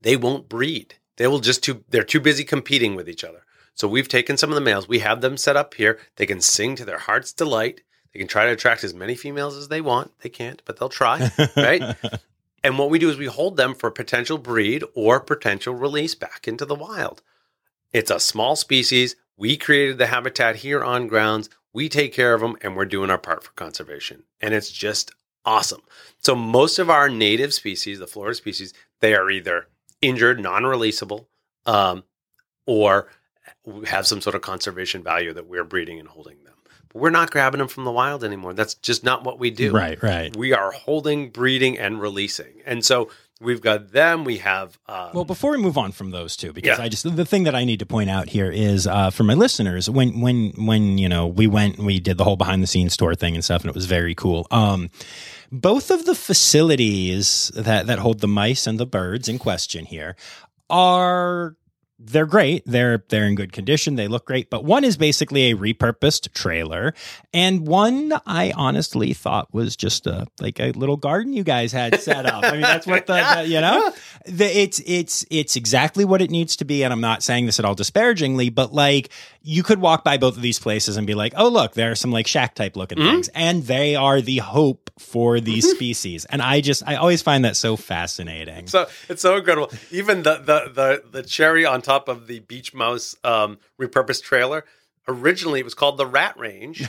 they won't breed. They will just too, they're too busy competing with each other. So we've taken some of the males. We have them set up here. They can sing to their heart's delight. They can try to attract as many females as they want. They can't, but they'll try, right? And what we do is we hold them for potential breed or potential release back into the wild. It's a small species. We created the habitat here on grounds. We take care of them, and we're doing our part for conservation. And it's just awesome. So most of our native species, the Florida species, they are either injured, non-releasable, um, or have some sort of conservation value that we're breeding and holding them. We're not grabbing them from the wild anymore. That's just not what we do. Right, right. We are holding, breeding, and releasing. And so we've got them. We have... Um, well, before we move on from those two, because yeah. I just... The thing that I need to point out here is, uh, for my listeners, when, when, when, you know, we went and we did the whole behind-the-scenes tour thing and stuff, and it was very cool. Um, both of the facilities that, that hold the mice and the birds in question here are... They're great. They're they're in good condition. They look great. But one is basically a repurposed trailer. And one I honestly thought was just a like a little garden you guys had set up. I mean, that's what the, the you know, the, it's it's it's exactly what it needs to be. And I'm not saying this at all disparagingly, but like you could walk by both of these places and be like, oh, look, there are some like shack type looking mm-hmm. things. And they are the hope for these mm-hmm. species. And I just I always find that so fascinating. So it's so incredible. Even the the the, the cherry on top top of the beach mouse um, repurposed trailer. Originally, it was called the Rat Range.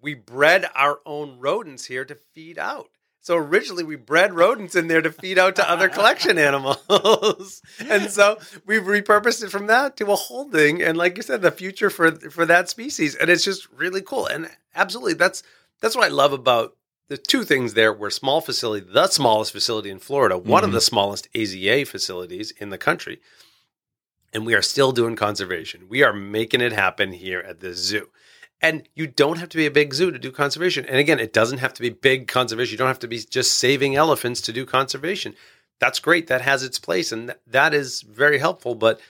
We bred our own rodents here to feed out. So originally, we bred rodents in there to feed out to other collection animals. And so we've repurposed it from that to a holding. And like you said, the future for for that species. And it's just really cool. And absolutely, that's that's what I love about the two things there were small facility, the smallest facility in Florida, one mm-hmm. of the smallest A Z A facilities in the country. And we are still doing conservation. We are making it happen here at the zoo. And you don't have to be a big zoo to do conservation. And again, it doesn't have to be big conservation. You don't have to be just saving elephants to do conservation. That's great. That has its place. And th- that is very helpful. But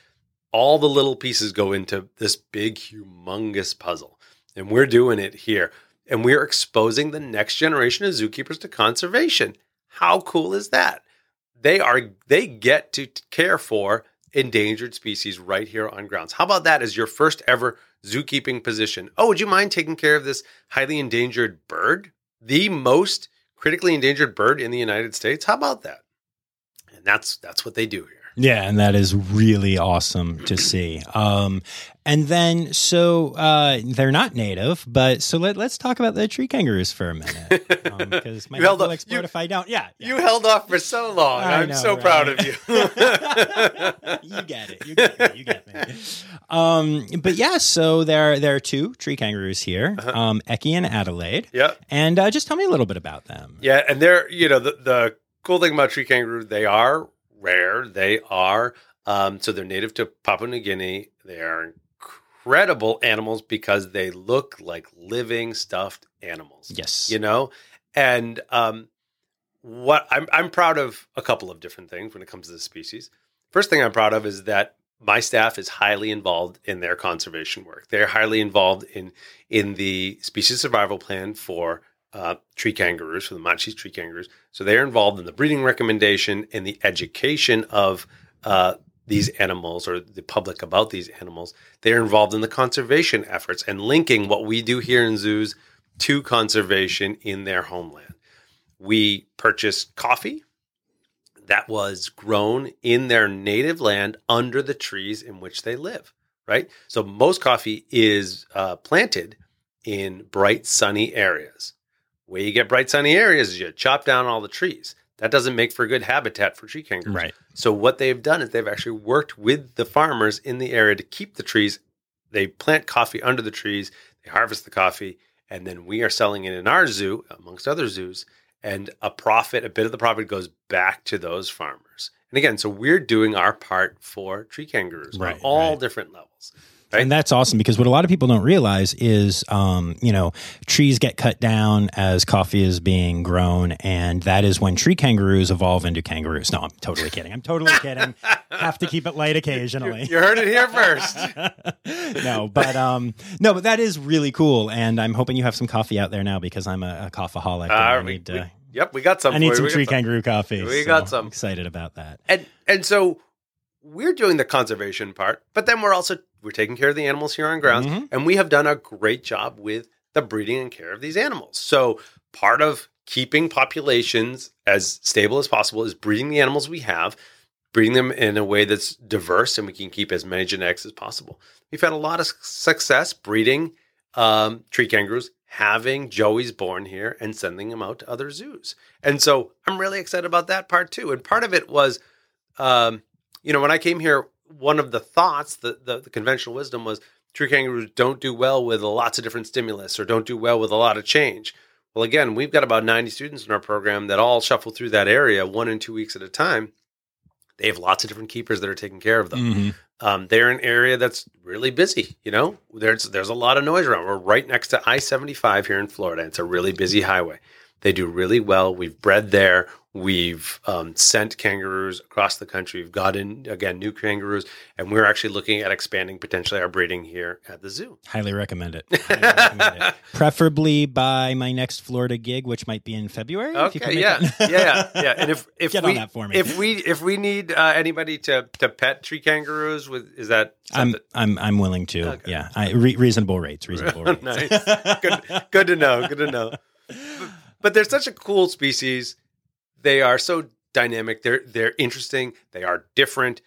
all the little pieces go into this big, humongous puzzle. And we're doing it here. And we're exposing the next generation of zookeepers to conservation. How cool is that? They are they get to t- care for endangered species right here on grounds. How about that as your first ever zookeeping position? Oh, would you mind taking care of this highly endangered bird? The most critically endangered bird in the United States. How about that? And that's that's what they do here. Yeah, and that is really awesome to see. Um, and then, so uh, they're not native, but so let, let's talk about the tree kangaroos for a minute. Because um, my held off. You, if I don't, yeah, yeah, you held off for so long. I I'm know, so right? proud of you. You get it. You get me. You get me. Um, but yeah, so there there are two tree kangaroos here, uh-huh. um, Eki and Adelaide. Yeah, and uh, just tell me a little bit about them. Yeah, and they're you know the the cool thing about tree kangaroo, they are rare. They are, um, so they're native to Papua New Guinea. They are incredible animals because they look like living stuffed animals. Yes. You know, and um, what I'm, I'm proud of a couple of different things when it comes to this species. First thing I'm proud of is that my staff is highly involved in their conservation work. They're highly involved in, in the species survival plan for Uh, tree kangaroos, for the Matschie's tree kangaroos. So they're involved in the breeding recommendation and the education of uh, these animals or the public about these animals. They're involved in the conservation efforts and linking what we do here in zoos to conservation in their homeland. We purchased coffee that was grown in their native land under the trees in which they live, right? So most coffee is uh, planted in bright, sunny areas. Way you get bright sunny areas is you chop down all the trees. That doesn't make for good habitat for tree kangaroos. Right. So what they've done is they've actually worked with the farmers in the area to keep the trees. They plant coffee under the trees. They harvest the coffee. And then we are selling it in our zoo, amongst other zoos. And a profit, a bit of the profit goes back to those farmers. And again, so we're doing our part for tree kangaroos right, on all right. different levels. Right. And that's awesome because what a lot of people don't realize is, um, you know, trees get cut down as coffee is being grown. And that is when tree kangaroos evolve into kangaroos. No, I'm totally kidding. I'm totally kidding. Have to keep it light occasionally. You, you heard it here first. no, but um, no, but that is really cool. And I'm hoping you have some coffee out there now because I'm a, a coffaholic. Uh, and I we, need to, we, yep, we got some. I need some tree some. kangaroo coffee. We so got some. I'm excited about that. And and so we're doing the conservation part, but then we're also We're taking care of the animals here on grounds, mm-hmm. and we have done a great job with the breeding and care of these animals. So part of keeping populations as stable as possible is breeding the animals we have, breeding them in a way that's diverse, and we can keep as many genetics as possible. We've had a lot of success breeding um, tree kangaroos, having joeys born here, and sending them out to other zoos. And so I'm really excited about that part too. And part of it was, um, you know, when I came here, one of the thoughts, the, the, the conventional wisdom was tree kangaroos don't do well with lots of different stimulus or don't do well with a lot of change. Well, again, we've got about ninety students in our program that all shuffle through that area one and two weeks at a time. They have lots of different keepers that are taking care of them. Mm-hmm. Um, they're an area that's really busy. You know, there's, there's a lot of noise around. We're right next to I seventy-five here in Florida. It's a really busy highway. They do really well. We've bred there. We've um, sent kangaroos across the country. We've gotten, again, new kangaroos. And we're actually looking at expanding potentially our breeding here at the zoo. Highly recommend it. Highly recommend it. Preferably by my next Florida gig, which might be in February. Okay, if you can make yeah. yeah, yeah, yeah. And if, if Get we, on that for me. If we, if we need uh, anybody to, to pet tree kangaroos, with is that something? I'm I'm I'm willing to, okay. yeah. I, re- reasonable rates, reasonable rates. Nice. Good, good to know, good to know. But, But they're such a cool species. They are so dynamic. They're they're interesting. They are different.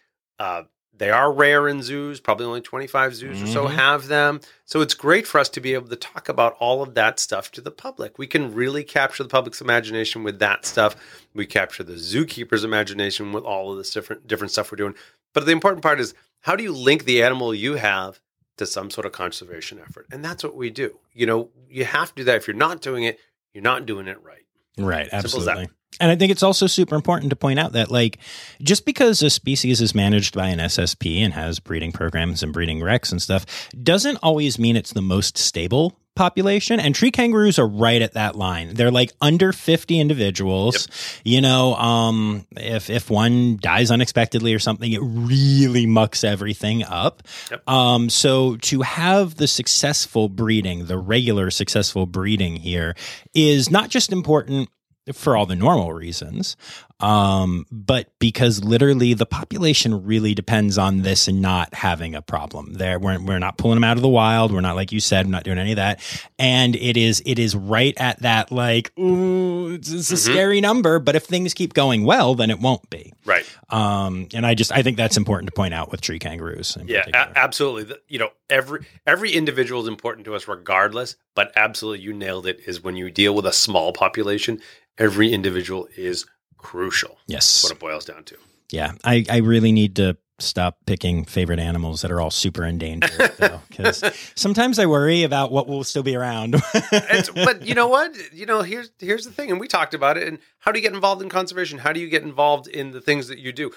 Uh, They are rare in zoos. Probably only twenty-five zoos mm-hmm. or so have them. So it's great for us to be able to talk about all of that stuff to the public. We can really capture the public's imagination with that stuff. We capture the zookeeper's imagination with all of this different different stuff we're doing. But the important part is, how do you link the animal you have to some sort of conservation effort? And that's what we do. You know, you have to do that. If you're not doing it, you're not doing it right. Right, absolutely. Simple as that. And I think it's also super important to point out that, like, just because a species is managed by an S S P and has breeding programs and breeding recs and stuff doesn't always mean it's the most stable population. And tree kangaroos are right at that line. They're like under fifty individuals. Yep. You know, um, if if one dies unexpectedly or something, it really mucks everything up. Yep. Um, so to have the successful breeding, the regular successful breeding here is not just important for all the normal reasons, um, but because literally the population really depends on this and not having a problem there. We're, we're not pulling them out of the wild. We're not, like you said, we're not doing any of that. And it is it is right at that, like, ooh, it's, it's a mm-hmm. scary number, but if things keep going well, then it won't be. Right. Um, and I just, I think that's important to point out with tree kangaroos. Yeah, a- absolutely. The, you know, every, every individual is important to us regardless, but absolutely, you nailed it, is when you deal with a small population, every individual is crucial. Yes. That's what it boils down to. Yeah. I, I really need to stop picking favorite animals that are all super endangered, though, because sometimes I worry about what will still be around. It's, but you know what? You know, here's here's the thing, and we talked about it, and how do you get involved in conservation? How do you get involved in the things that you do?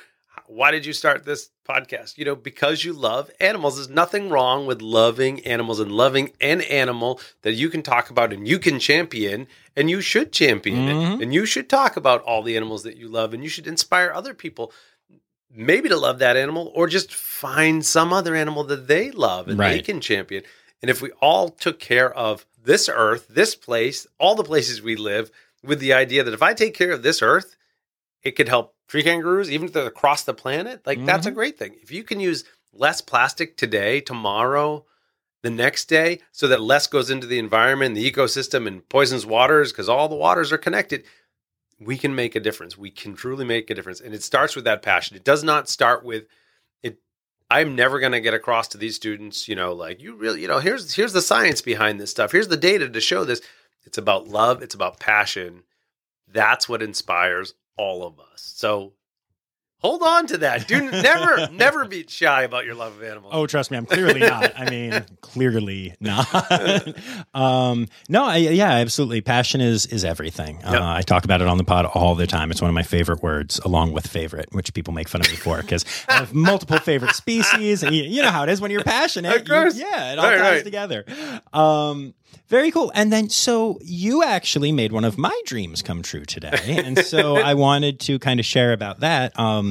Why did you start this podcast? You know, because you love animals. There's nothing wrong with loving animals and loving an animal that you can talk about and you can champion, and you should champion mm-hmm. it. And you should talk about all the animals that you love, and you should inspire other people maybe to love that animal, or just find some other animal that they love and right. they can champion. And if we all took care of this earth, this place, all the places we live, with the idea that if I take care of this earth, it could help tree kangaroos, even if they're across the planet, like mm-hmm. that's a great thing. If you can use less plastic today, tomorrow, the next day, so that less goes into the environment, the ecosystem, and poisons waters, because all the waters are connected, we can make a difference. We can truly make a difference. And it starts with that passion. It does not start with it. I'm never going to get across to these students, you know, like, you really, you know, here's, here's the science behind this stuff. Here's the data to show this. It's about love. It's about passion. That's what inspires all of us. So hold on to that. Do never, never be shy about your love of animals. Oh, trust me. I'm clearly not. I mean, clearly not. um, no, I, yeah, absolutely. Passion is, is everything. Yep. Uh, I talk about it on the pod all the time. It's one of my favorite words, along with favorite, which people make fun of me for, because I have multiple favorite species. And you, you know how it is when you're passionate. Of course. You, yeah. It all right, ties right. together. Um, Very cool. And then, so you actually made one of my dreams come true today. And so I wanted to kind of share about that. Um,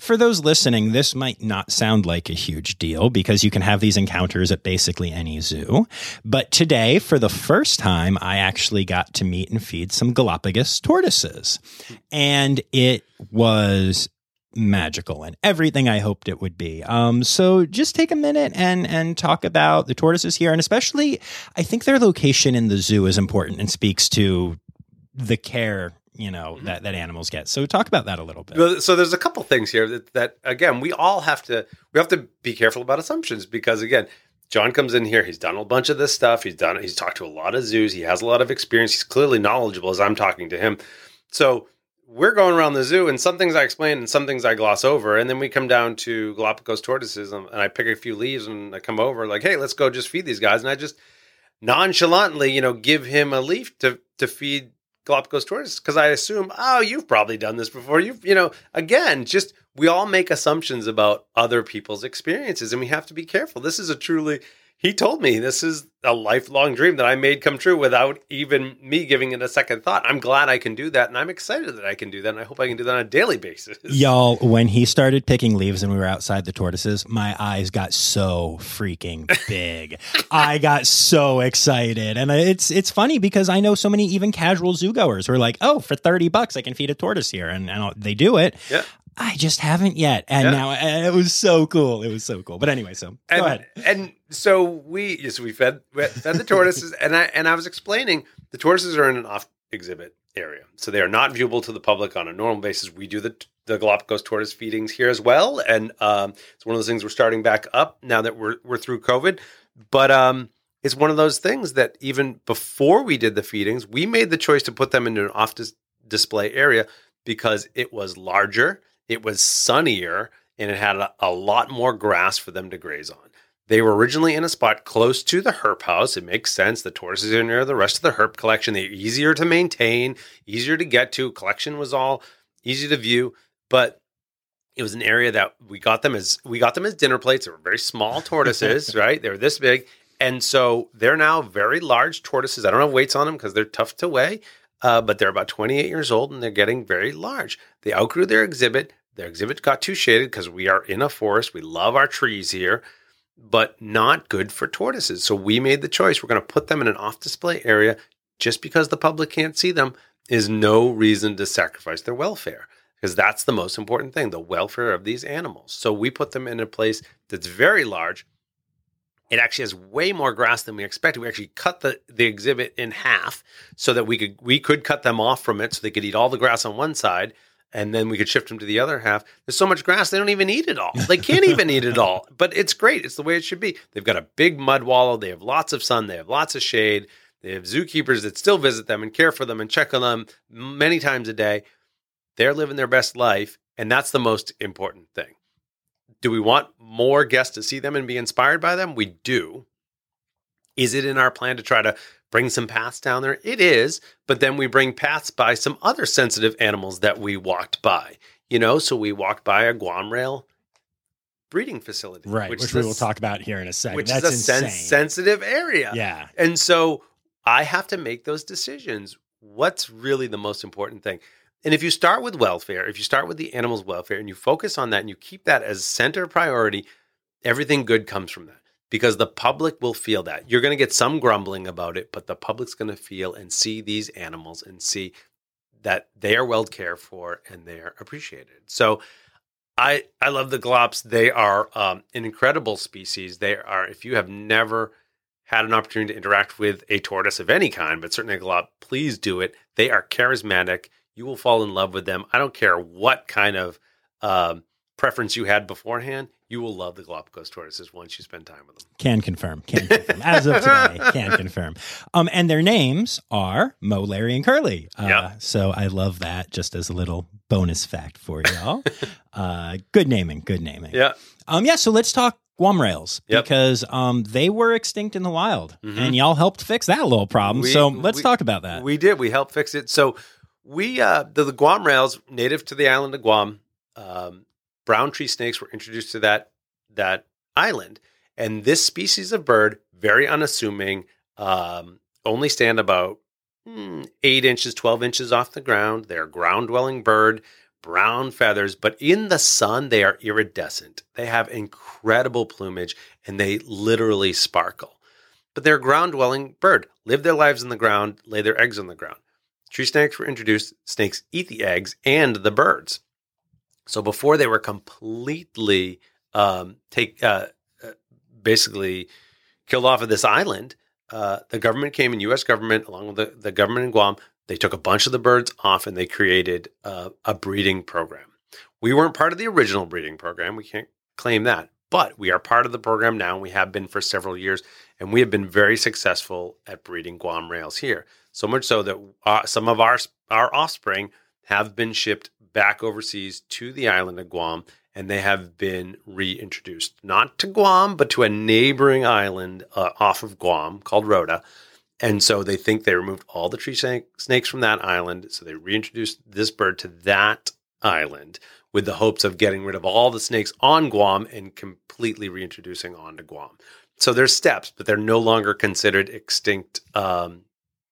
for those listening, this might not sound like a huge deal, because you can have these encounters at basically any zoo. But today, for the first time, I actually got to meet and feed some Galapagos tortoises. And it was magical and everything I hoped it would be. Um, so just take a minute and and talk about the tortoises here. And especially, I think their location in the zoo is important and speaks to the care, you know, mm-hmm. that, that animals get. So talk about that a little bit. So there's a couple things here that, that, again, we all have to, we have to be careful about assumptions, because, again, John comes in here, he's done a bunch of this stuff. He's done, he's talked to a lot of zoos. He has a lot of experience. He's clearly knowledgeable as I'm talking to him. So we're going around the zoo, and some things I explain and some things I gloss over. And then we come down to Galapagos tortoises, and I pick a few leaves and I come over like, hey, let's go just feed these guys. And I just nonchalantly, you know, give him a leaf to, to feed Galapagos tortoises. Cause I assume, oh, you've probably done this before. You've, you know, again, just, we all make assumptions about other people's experiences, and we have to be careful. This is a truly, he told me this is a lifelong dream that I made come true without even me giving it a second thought. I'm glad I can do that, and I'm excited that I can do that, and I hope I can do that on a daily basis. Y'all, when he started picking leaves and we were outside the tortoises, my eyes got so freaking big. I got so excited. And it's it's funny, because I know so many even casual zoogoers who are like, oh, for thirty bucks, I can feed a tortoise here. And, and they do it. Yeah. I just haven't yet. And yeah. now and it was so cool. It was so cool. But anyway, so and, go ahead. And so we, yes, we fed, fed the tortoises and I, and I was explaining the tortoises are in an off exhibit area. So they are not viewable to the public on a normal basis. We do the the Galapagos tortoise feedings here as well. And um, it's one of those things we're starting back up now that we're we're through COVID. But um, it's one of those things that even before we did the feedings, we made the choice to put them into an off-display area because it was larger, it was sunnier, and it had a, a lot more grass for them to graze on. They were originally in a spot close to the herp house. It makes sense. The tortoises are near the rest of the herp collection. They're easier to maintain, easier to get to. Collection was all easy to view, but it was an area that we got them as we got them as dinner plates. They were very small tortoises, right? They were this big, and so they're now very large tortoises. I don't have weights on them because they're tough to weigh, uh, but they're about twenty-eight years old and they're getting very large. They outgrew their exhibit. Their exhibit got too shaded because we are in a forest. We love our trees here, but not good for tortoises. So we made the choice. We're going to put them in an off-display area. Just because the public can't see them is no reason to sacrifice their welfare, because that's the most important thing, the welfare of these animals. So we put them in a place that's very large. It actually has way more grass than we expected. We actually cut the, the exhibit in half so that we could we could cut them off from it so they could eat all the grass on one side, and then we could shift them to the other half. There's so much grass, they don't even eat it all. They can't even eat it all, but it's great. It's the way it should be. They've got a big mud wallow. They have lots of sun. They have lots of shade. They have zookeepers that still visit them and care for them and check on them many times a day. They're living their best life, and that's the most important thing. Do we want more guests to see them and be inspired by them? We do. Is it in our plan to try to bring some paths down there? It is, but then we bring paths by some other sensitive animals that we walked by. You know, so we walked by a Guam rail breeding facility. Right, which, which we a, will talk about here in a second. Which That's is a sen- sensitive area. Yeah. And so I have to make those decisions. What's really the most important thing? And if you start with welfare, if you start with the animal's welfare and you focus on that and you keep that as center priority, everything good comes from that. Because the public will feel that. You're going to get some grumbling about it, but the public's going to feel and see these animals and see that they are well cared for and they are appreciated. So I I love the glops. They are um, an incredible species. They are, if you have never had an opportunity to interact with a tortoise of any kind, but certainly a glop, please do it. They are charismatic. You will fall in love with them. I don't care what kind of um, preference you had beforehand. You will love the Galapagos tortoises once you spend time with them. Can confirm. Can confirm. As of today, can confirm. Um, and their names are Mo, Larry, and Curly. Uh, yep. So I love that just as a little bonus fact for y'all. uh, good naming. Good naming. Yeah. Um, yeah, so let's talk Guam rails, yep. because um, they were extinct in the wild, mm-hmm. and y'all helped fix that little problem. We, so let's we, talk about that. We did. We helped fix it. So we uh, the, the Guam rails, native to the island of Guam, um, brown tree snakes were introduced to that that island, and this species of bird, very unassuming, um, only stand about mm, eight inches, twelve inches off the ground. They're a ground-dwelling bird, brown feathers, but in the sun they are iridescent. They have incredible plumage, and they literally sparkle. But they're a ground-dwelling bird, live their lives in the ground, lay their eggs on the ground. Tree snakes were introduced. Snakes eat the eggs and the birds. So before they were completely um, take uh, basically killed off of this island, uh, the government came in, U S government, along with the, the government in Guam, they took a bunch of the birds off and they created uh, a breeding program. We weren't part of the original breeding program. We can't claim that. But we are part of the program now, and we have been for several years, and we have been very successful at breeding Guam rails here. So much so that uh, some of our our offspring have been shipped back overseas to the island of Guam, and they have been reintroduced, not to Guam, but to a neighboring island uh, off of Guam called Rota. And so they think they removed all the tree snakes from that island, so they reintroduced this bird to that island with the hopes of getting rid of all the snakes on Guam and completely reintroducing onto Guam. So there's steps, but they're no longer considered extinct um,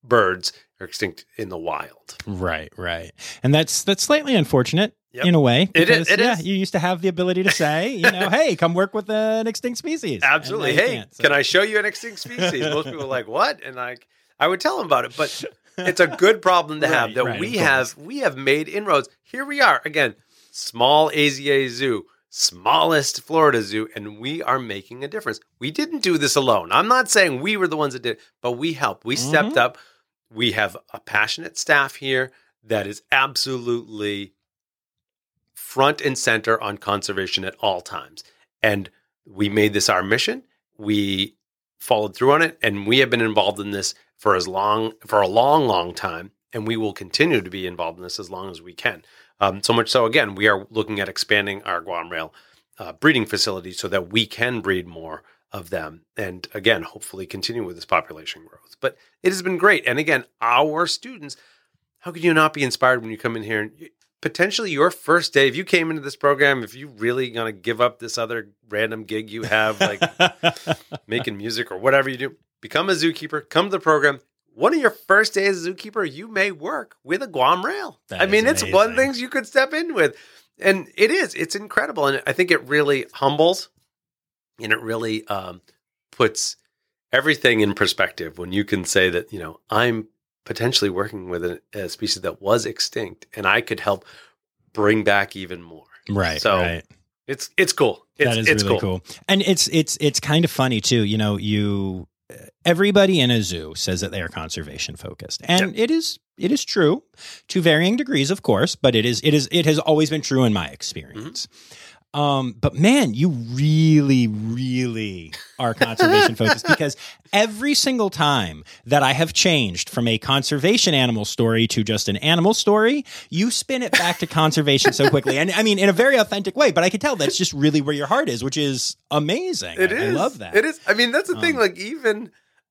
birds. Are extinct in the wild. Right, right. And that's that's slightly unfortunate yep. in a way. Because, it is. It yeah, is. You used to have the ability to say, you know, hey, come work with an extinct species. Absolutely. Hey, so. Can I show you an extinct species? Most people are like, what? And I, I would tell them about it. But it's a good problem to right, have that right, we have we have made inroads. Here we are. Again, small A Z A zoo, smallest Florida zoo, and we are making a difference. We didn't do this alone. I'm not saying we were the ones that did it, but we helped. We mm-hmm. stepped up. We have a passionate staff here that is absolutely front and center on conservation at all times. And we made this our mission. We followed through on it, and we have been involved in this for as long, for a long, long time, and we will continue to be involved in this as long as we can. Um, so much so, again, we are looking at expanding our Guam rail uh, breeding facility so that we can breed more of them, and again, hopefully continue with this population growth. But it has been great. And again, our students, how could you not be inspired when you come in here? And you, potentially your first day, if you came into this program, if you really going to give up this other random gig you have, like making music or whatever you do, become a zookeeper, come to the program. One of your first days as a zookeeper, you may work with a Guam rail. That I mean, amazing. It's one of the things you could step in with. And it is. It's incredible. And I think it really humbles and it really um, puts everything in perspective when you can say that, you know, I'm potentially working with a, a species that was extinct, and I could help bring back even more. Right. So right. it's it's cool. It's, that is it's really cool. cool. And it's it's it's kind of funny too. You know, you everybody in a zoo says that they are conservation focused, and yep. it is it is true to varying degrees, of course. But it is it is it has always been true in my experience. Mm-hmm. Um, but man, you really, really are conservation focused, because every single time that I have changed from a conservation animal story to just an animal story, you spin it back to conservation so quickly. And I mean, in a very authentic way, but I could tell that's just really where your heart is, which is amazing. It I, is. I love that. It is. I mean, that's the um, thing. Like even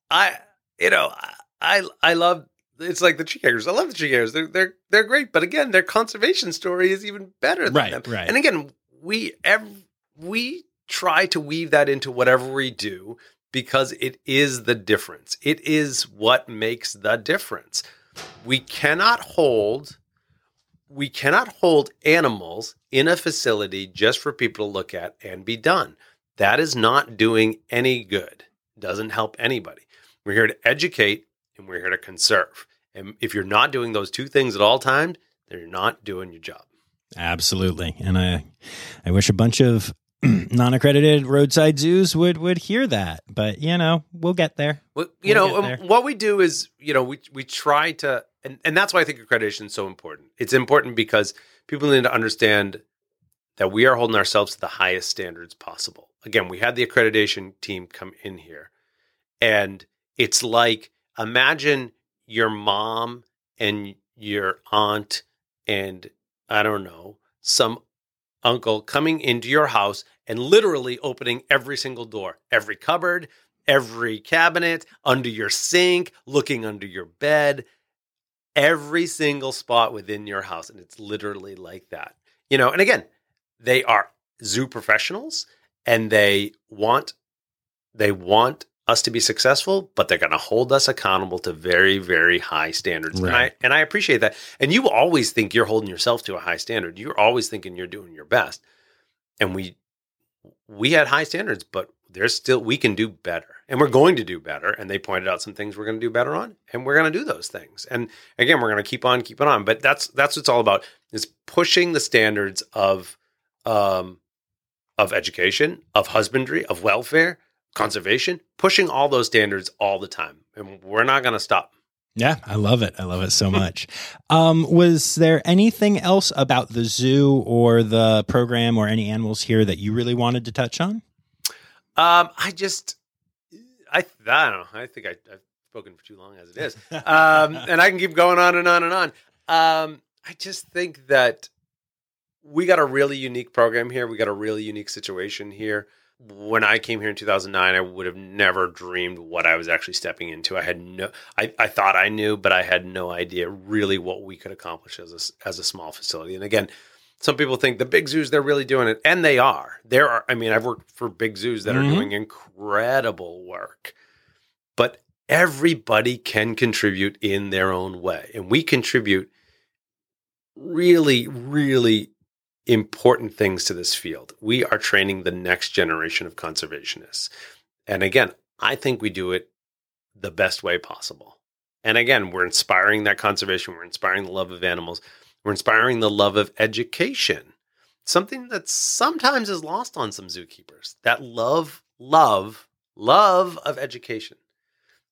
I, you know, I, I love, it's like the tree kangaroos. I love the tree kangaroos. They're, they're, they're great. But again, their conservation story is even better than right, them. Right. And again, We every, we try to weave that into whatever we do, because it is the difference. It is what makes the difference. We cannot hold we cannot hold animals in a facility just for people to look at and be done. That is not doing any good. Doesn't help anybody. We're here to educate and we're here to conserve. And if you're not doing those two things at all times, then you're not doing your job. Absolutely. And I I wish a bunch of non-accredited roadside zoos would would hear that. But, you know, we'll get there. Well, you we'll know, there. What we do is, you know, we we try to, and, and that's why I think accreditation is so important. It's important because people need to understand that we are holding ourselves to the highest standards possible. Again, we had the accreditation team come in here. And it's like, imagine your mom and your aunt and I don't know, some uncle coming into your house and literally opening every single door, every cupboard, every cabinet, under your sink, looking under your bed, every single spot within your house. And it's literally like that. You know, and again, they are zoo professionals and they want they want us to be successful, but they're going to hold us accountable to very, very high standards. Right. And I and I appreciate that. And you always think you're holding yourself to a high standard. You're always thinking you're doing your best. And we we had high standards, but there's still, we can do better. And we're going to do better. And they pointed out some things we're going to do better on, and we're going to do those things. And again, we're going to keep on keeping on. But that's that's what it's all about, is pushing the standards of um of education, of husbandry, of welfare, conservation, pushing all those standards all the time. And we're not going to stop. Yeah, I love it. I love it so much. um, was there anything else about the zoo or the program or any animals here that you really wanted to touch on? Um, I just, I, I don't know. I think I, I've spoken for too long as it is. Um, and I can keep going on and on and on. Um, I just think that we got a really unique program here. We got a really unique situation here. When I came here in two thousand nine, I would have never dreamed what I was actually stepping into. I had no, I, I thought I knew, but I had no idea really what we could accomplish as a, as a small facility. And again, some people think the big zoos, they're really doing it. And they are. There are, I mean, I've worked for big zoos that mm-hmm. are doing incredible work, but everybody can contribute in their own way. And we contribute really, really important things to this field. We are training the next generation of conservationists. And again, I think we do it the best way possible. And again, we're inspiring that conservation. We're inspiring the love of animals. We're inspiring the love of education. Something that sometimes is lost on some zookeepers. That love, love, love of education.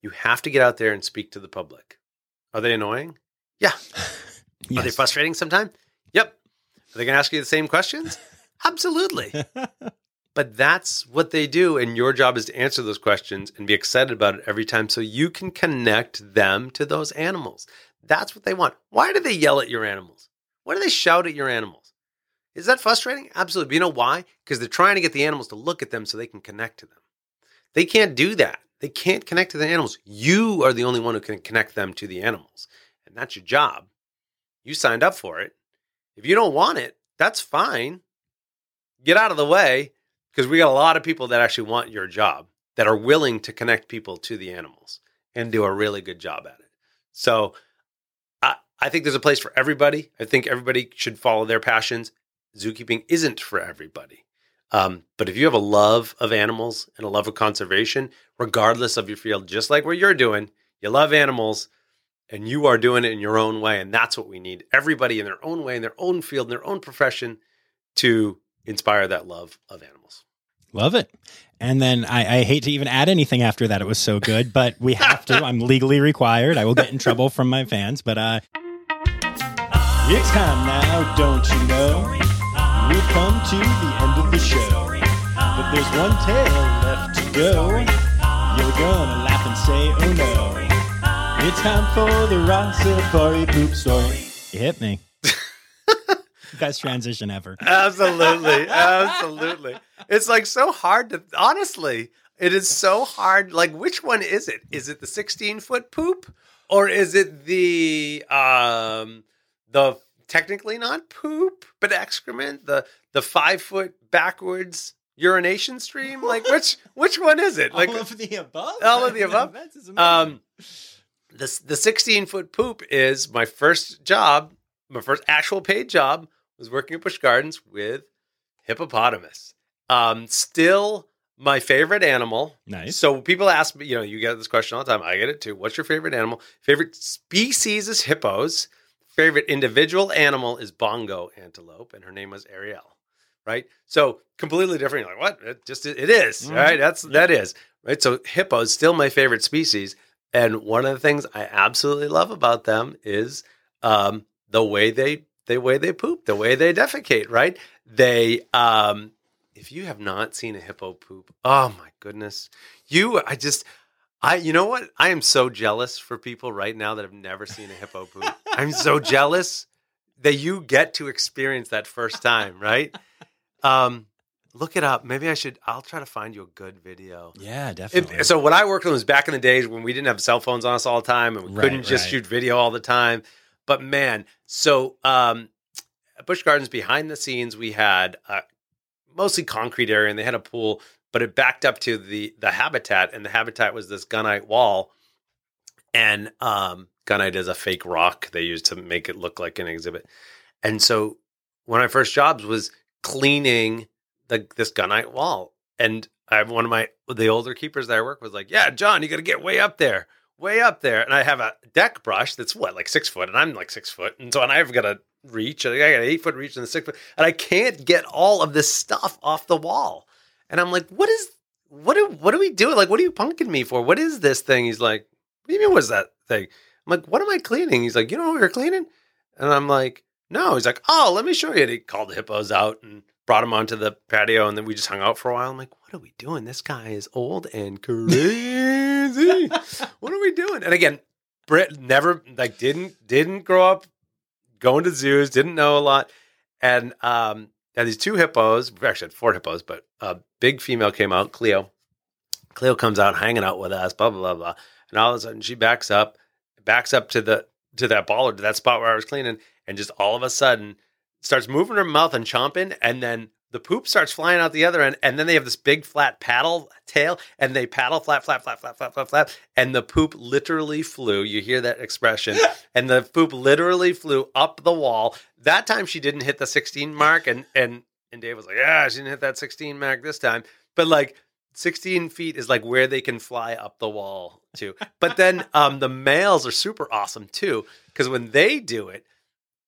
You have to get out there and speak to the public. Are they annoying? Yeah. Yes. Are they frustrating sometimes? Yep. Are they going to ask you the same questions? Absolutely. But that's what they do, and your job is to answer those questions and be excited about it every time so you can connect them to those animals. That's what they want. Why do they yell at your animals? Why do they shout at your animals? Is that frustrating? Absolutely. But you know why? Because they're trying to get the animals to look at them so they can connect to them. They can't do that. They can't connect to the animals. You are the only one who can connect them to the animals, and that's your job. You signed up for it. If you don't want it, that's fine. Get out of the way, because we got a lot of people that actually want your job, that are willing to connect people to the animals and do a really good job at it. So I, I think there's a place for everybody. I think everybody should follow their passions. Zookeeping isn't for everybody. Um, but if you have a love of animals and a love of conservation, regardless of your field, just like what you're doing, you love animals and you are doing it in your own way. And that's what we need. Everybody in their own way, in their own field, in their own profession to inspire that love of animals. Love it. And then I, I hate to even add anything after that. It was so good, but we have to. I'm legally required. I will get in trouble from my fans, but uh, it's time now, don't you know? We've come to the end of the show, but there's one tale left to go. You're gonna laugh and say, oh no, it's time for the Rossifari poop story. You hit me. Best transition ever. Absolutely, absolutely. It's like so hard to, honestly, it is so hard. Like, which one is it? Is it the sixteen-foot poop, or is it the, um, the technically not poop, but excrement, the the five foot backwards urination stream? Like, which which one is it? Like, all of the above? All of the above? That's amazing. Um, the, the sixteen-foot poop is my first job, my first actual paid job, was working at Busch Gardens with hippopotamus. Um, still my favorite animal. Nice. So people ask me, you know, you get this question all the time. I get it too. What's your favorite animal? Favorite species is hippos. Favorite individual animal is bongo antelope, and her name was Ariel, right? So completely different. You're like, what? It just it is, mm-hmm. right? That's yeah. that is right. So hippos still my favorite species, and one of the things I absolutely love about them is um, the way they the way they poop, the way they defecate, right? They um, if you have not seen a hippo poop, oh my goodness, you I just. I, you know what? I am so jealous for people right now that have never seen a hippo poop. I'm so jealous that you get to experience that first time, right? Um, look it up. Maybe I should, I'll try to find you a good video. Yeah, definitely. If, so what I worked on was back in the days when we didn't have cell phones on us all the time, and we right, couldn't just right. shoot video all the time. But man, so um, at Busch Gardens, behind the scenes, we had a mostly concrete area, and they had a pool. But it backed up to the the habitat, and the habitat was this gunite wall. And um, gunite is a fake rock they used to make it look like an exhibit. And so one of my first jobs was cleaning the this gunite wall. And I have one of my the older keepers that I work with was like, yeah, John, you got to get way up there, way up there. And I have a deck brush that's what, like six foot, and I'm like six foot. And so and I've got a reach, and I got an eight foot reach and a six foot, and I can't get all of this stuff off the wall. And I'm like, what is, what do, what are we doing? Like, what are you punking me for? What is this thing? He's like, what do you mean, what's that thing? I'm like, what am I cleaning? He's like, you know what you're cleaning? And I'm like, no. He's like, oh, let me show you. And he called the hippos out and brought them onto the patio. And then we just hung out for a while. I'm like, what are we doing? This guy is old and crazy. What are we doing? And again, Britt never, like, didn't, didn't grow up going to zoos, didn't know a lot. And, um, Now, these two hippos, we actually had four hippos, but a big female came out, Cleo. Cleo comes out hanging out with us, blah, blah, blah, blah. And all of a sudden, she backs up, backs up to the to that ball or to that spot where I was cleaning, and just all of a sudden starts moving her mouth and chomping, and then the poop starts flying out the other end, and then they have this big flat paddle tail, and they paddle flap, flap, flap, flap, flap, flap, flap, and the poop literally flew. You hear that expression. And the poop literally flew up the wall. That time she didn't hit the sixteen mark, and and and Dave was like, yeah, she didn't hit that sixteen mark this time. But like sixteen feet is like where they can fly up the wall too. But then um, the males are super awesome too, because when they do it,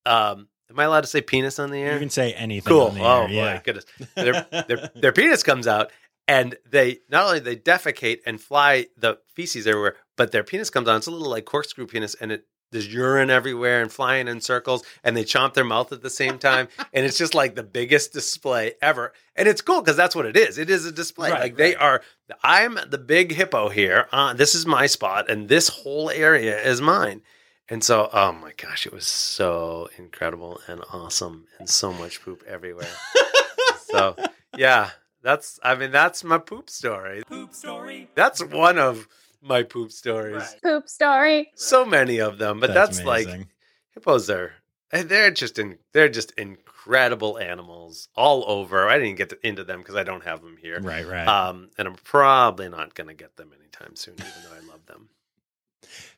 um, am I allowed to say penis on the air? You can say anything. Cool. On the oh air, yeah. My goodness, their, their their penis comes out, and they not only they defecate and fly the feces everywhere, but their penis comes out. It's a little like corkscrew penis, and it there's urine everywhere and flying in circles, and they chomp their mouth at the same time. And it's just like the biggest display ever. And it's cool because that's what it is. It is a display. Right, like right. They are, I'm the big hippo here. Uh, this is my spot, and this whole area is mine. And so, oh my gosh, it was so incredible and awesome, and so much poop everywhere. So, yeah, that's, I mean, that's my poop story. Poop story. That's one of my poop stories. Right. Poop story. So many of them, but that's, that's like, hippos are, they're just, in, they're just incredible animals all over. I didn't get to, into them because I don't have them here. Right, right. Um, and I'm probably not going to get them anytime soon, even though I love them.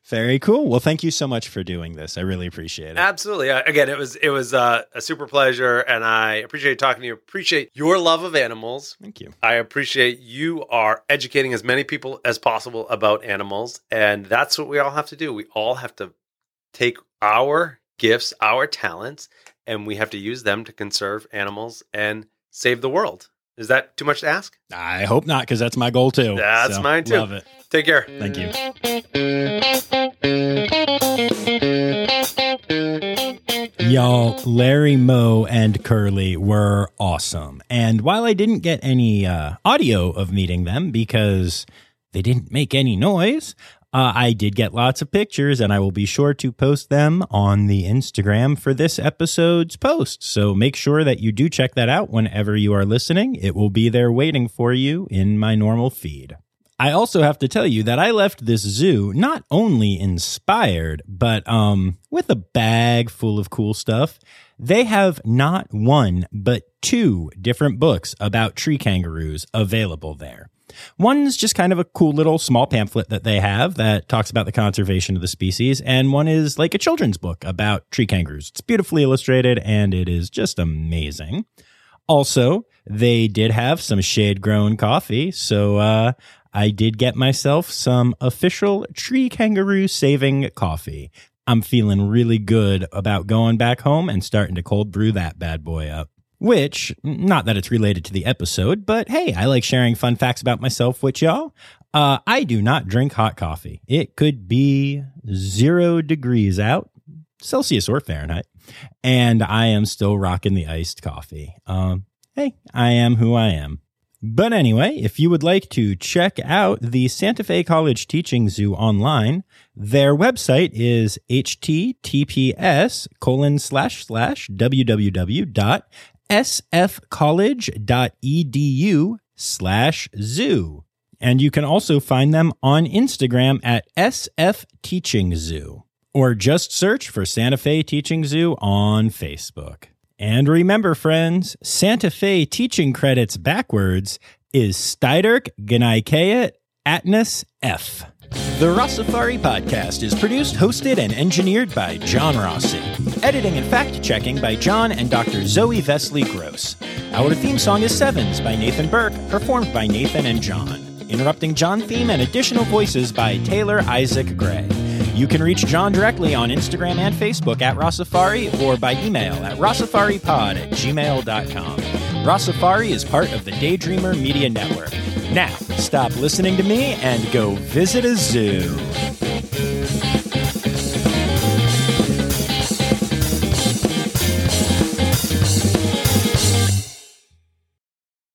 Very cool. Well, thank you so much for doing this. I really appreciate it. Absolutely. Again, it was it was uh, a super pleasure, and I appreciate talking to you. Appreciate your love of animals. Thank you. I appreciate you are educating as many people as possible about animals, and that's what we all have to do. We all have to take our gifts, our talents, and we have to use them to conserve animals and save the world. Is that too much to ask? I hope not, because that's my goal too. That's so, mine too. Love it. Take care. Thank you. Y'all, Larry, Moe, and Curly were awesome. And while I didn't get any uh, audio of meeting them because they didn't make any noise, uh, I did get lots of pictures, and I will be sure to post them on the Instagram for this episode's post. So make sure that you do check that out whenever you are listening. It will be there waiting for you in my normal feed. I also have to tell you that I left this zoo not only inspired, but um, with a bag full of cool stuff. They have not one, but two different books about tree kangaroos available there. One's just kind of a cool little small pamphlet that they have that talks about the conservation of the species, and one is like a children's book about tree kangaroos. It's beautifully illustrated, and it is just amazing. Also, they did have some shade-grown coffee, so... uh I did get myself some official tree kangaroo saving coffee. I'm feeling really good about going back home and starting to cold brew that bad boy up. Which, not that it's related to the episode, but hey, I like sharing fun facts about myself with y'all. Uh, I do not drink hot coffee. It could be zero degrees out, Celsius or Fahrenheit, and I am still rocking the iced coffee. Um, hey, I am who I am. But anyway, if you would like to check out the Santa Fe College Teaching Zoo online, their website is https colon slash slash www.sfcollege.edu slash zoo. And you can also find them on Instagram at S F Teaching Zoo, or just search for Santa Fe Teaching Zoo on Facebook. And remember, friends, Santa Fe teaching credits backwards is Steiderk, Gnaikea, Atnas, F. The Rossifari podcast is produced, hosted, and engineered by John Rossi. Editing and fact-checking by John and Doctor Zoe Vesley Gross. Our theme song is Sevens by Nathan Burke, performed by Nathan and John. Interrupting John theme and additional voices by Taylor Isaac Gray. You can reach John directly on Instagram and Facebook at Rossifari, or by email at rossifaripod at gmail dot com. Rossifari is part of the Daydreamer Media Network. Now, stop listening to me and go visit a zoo.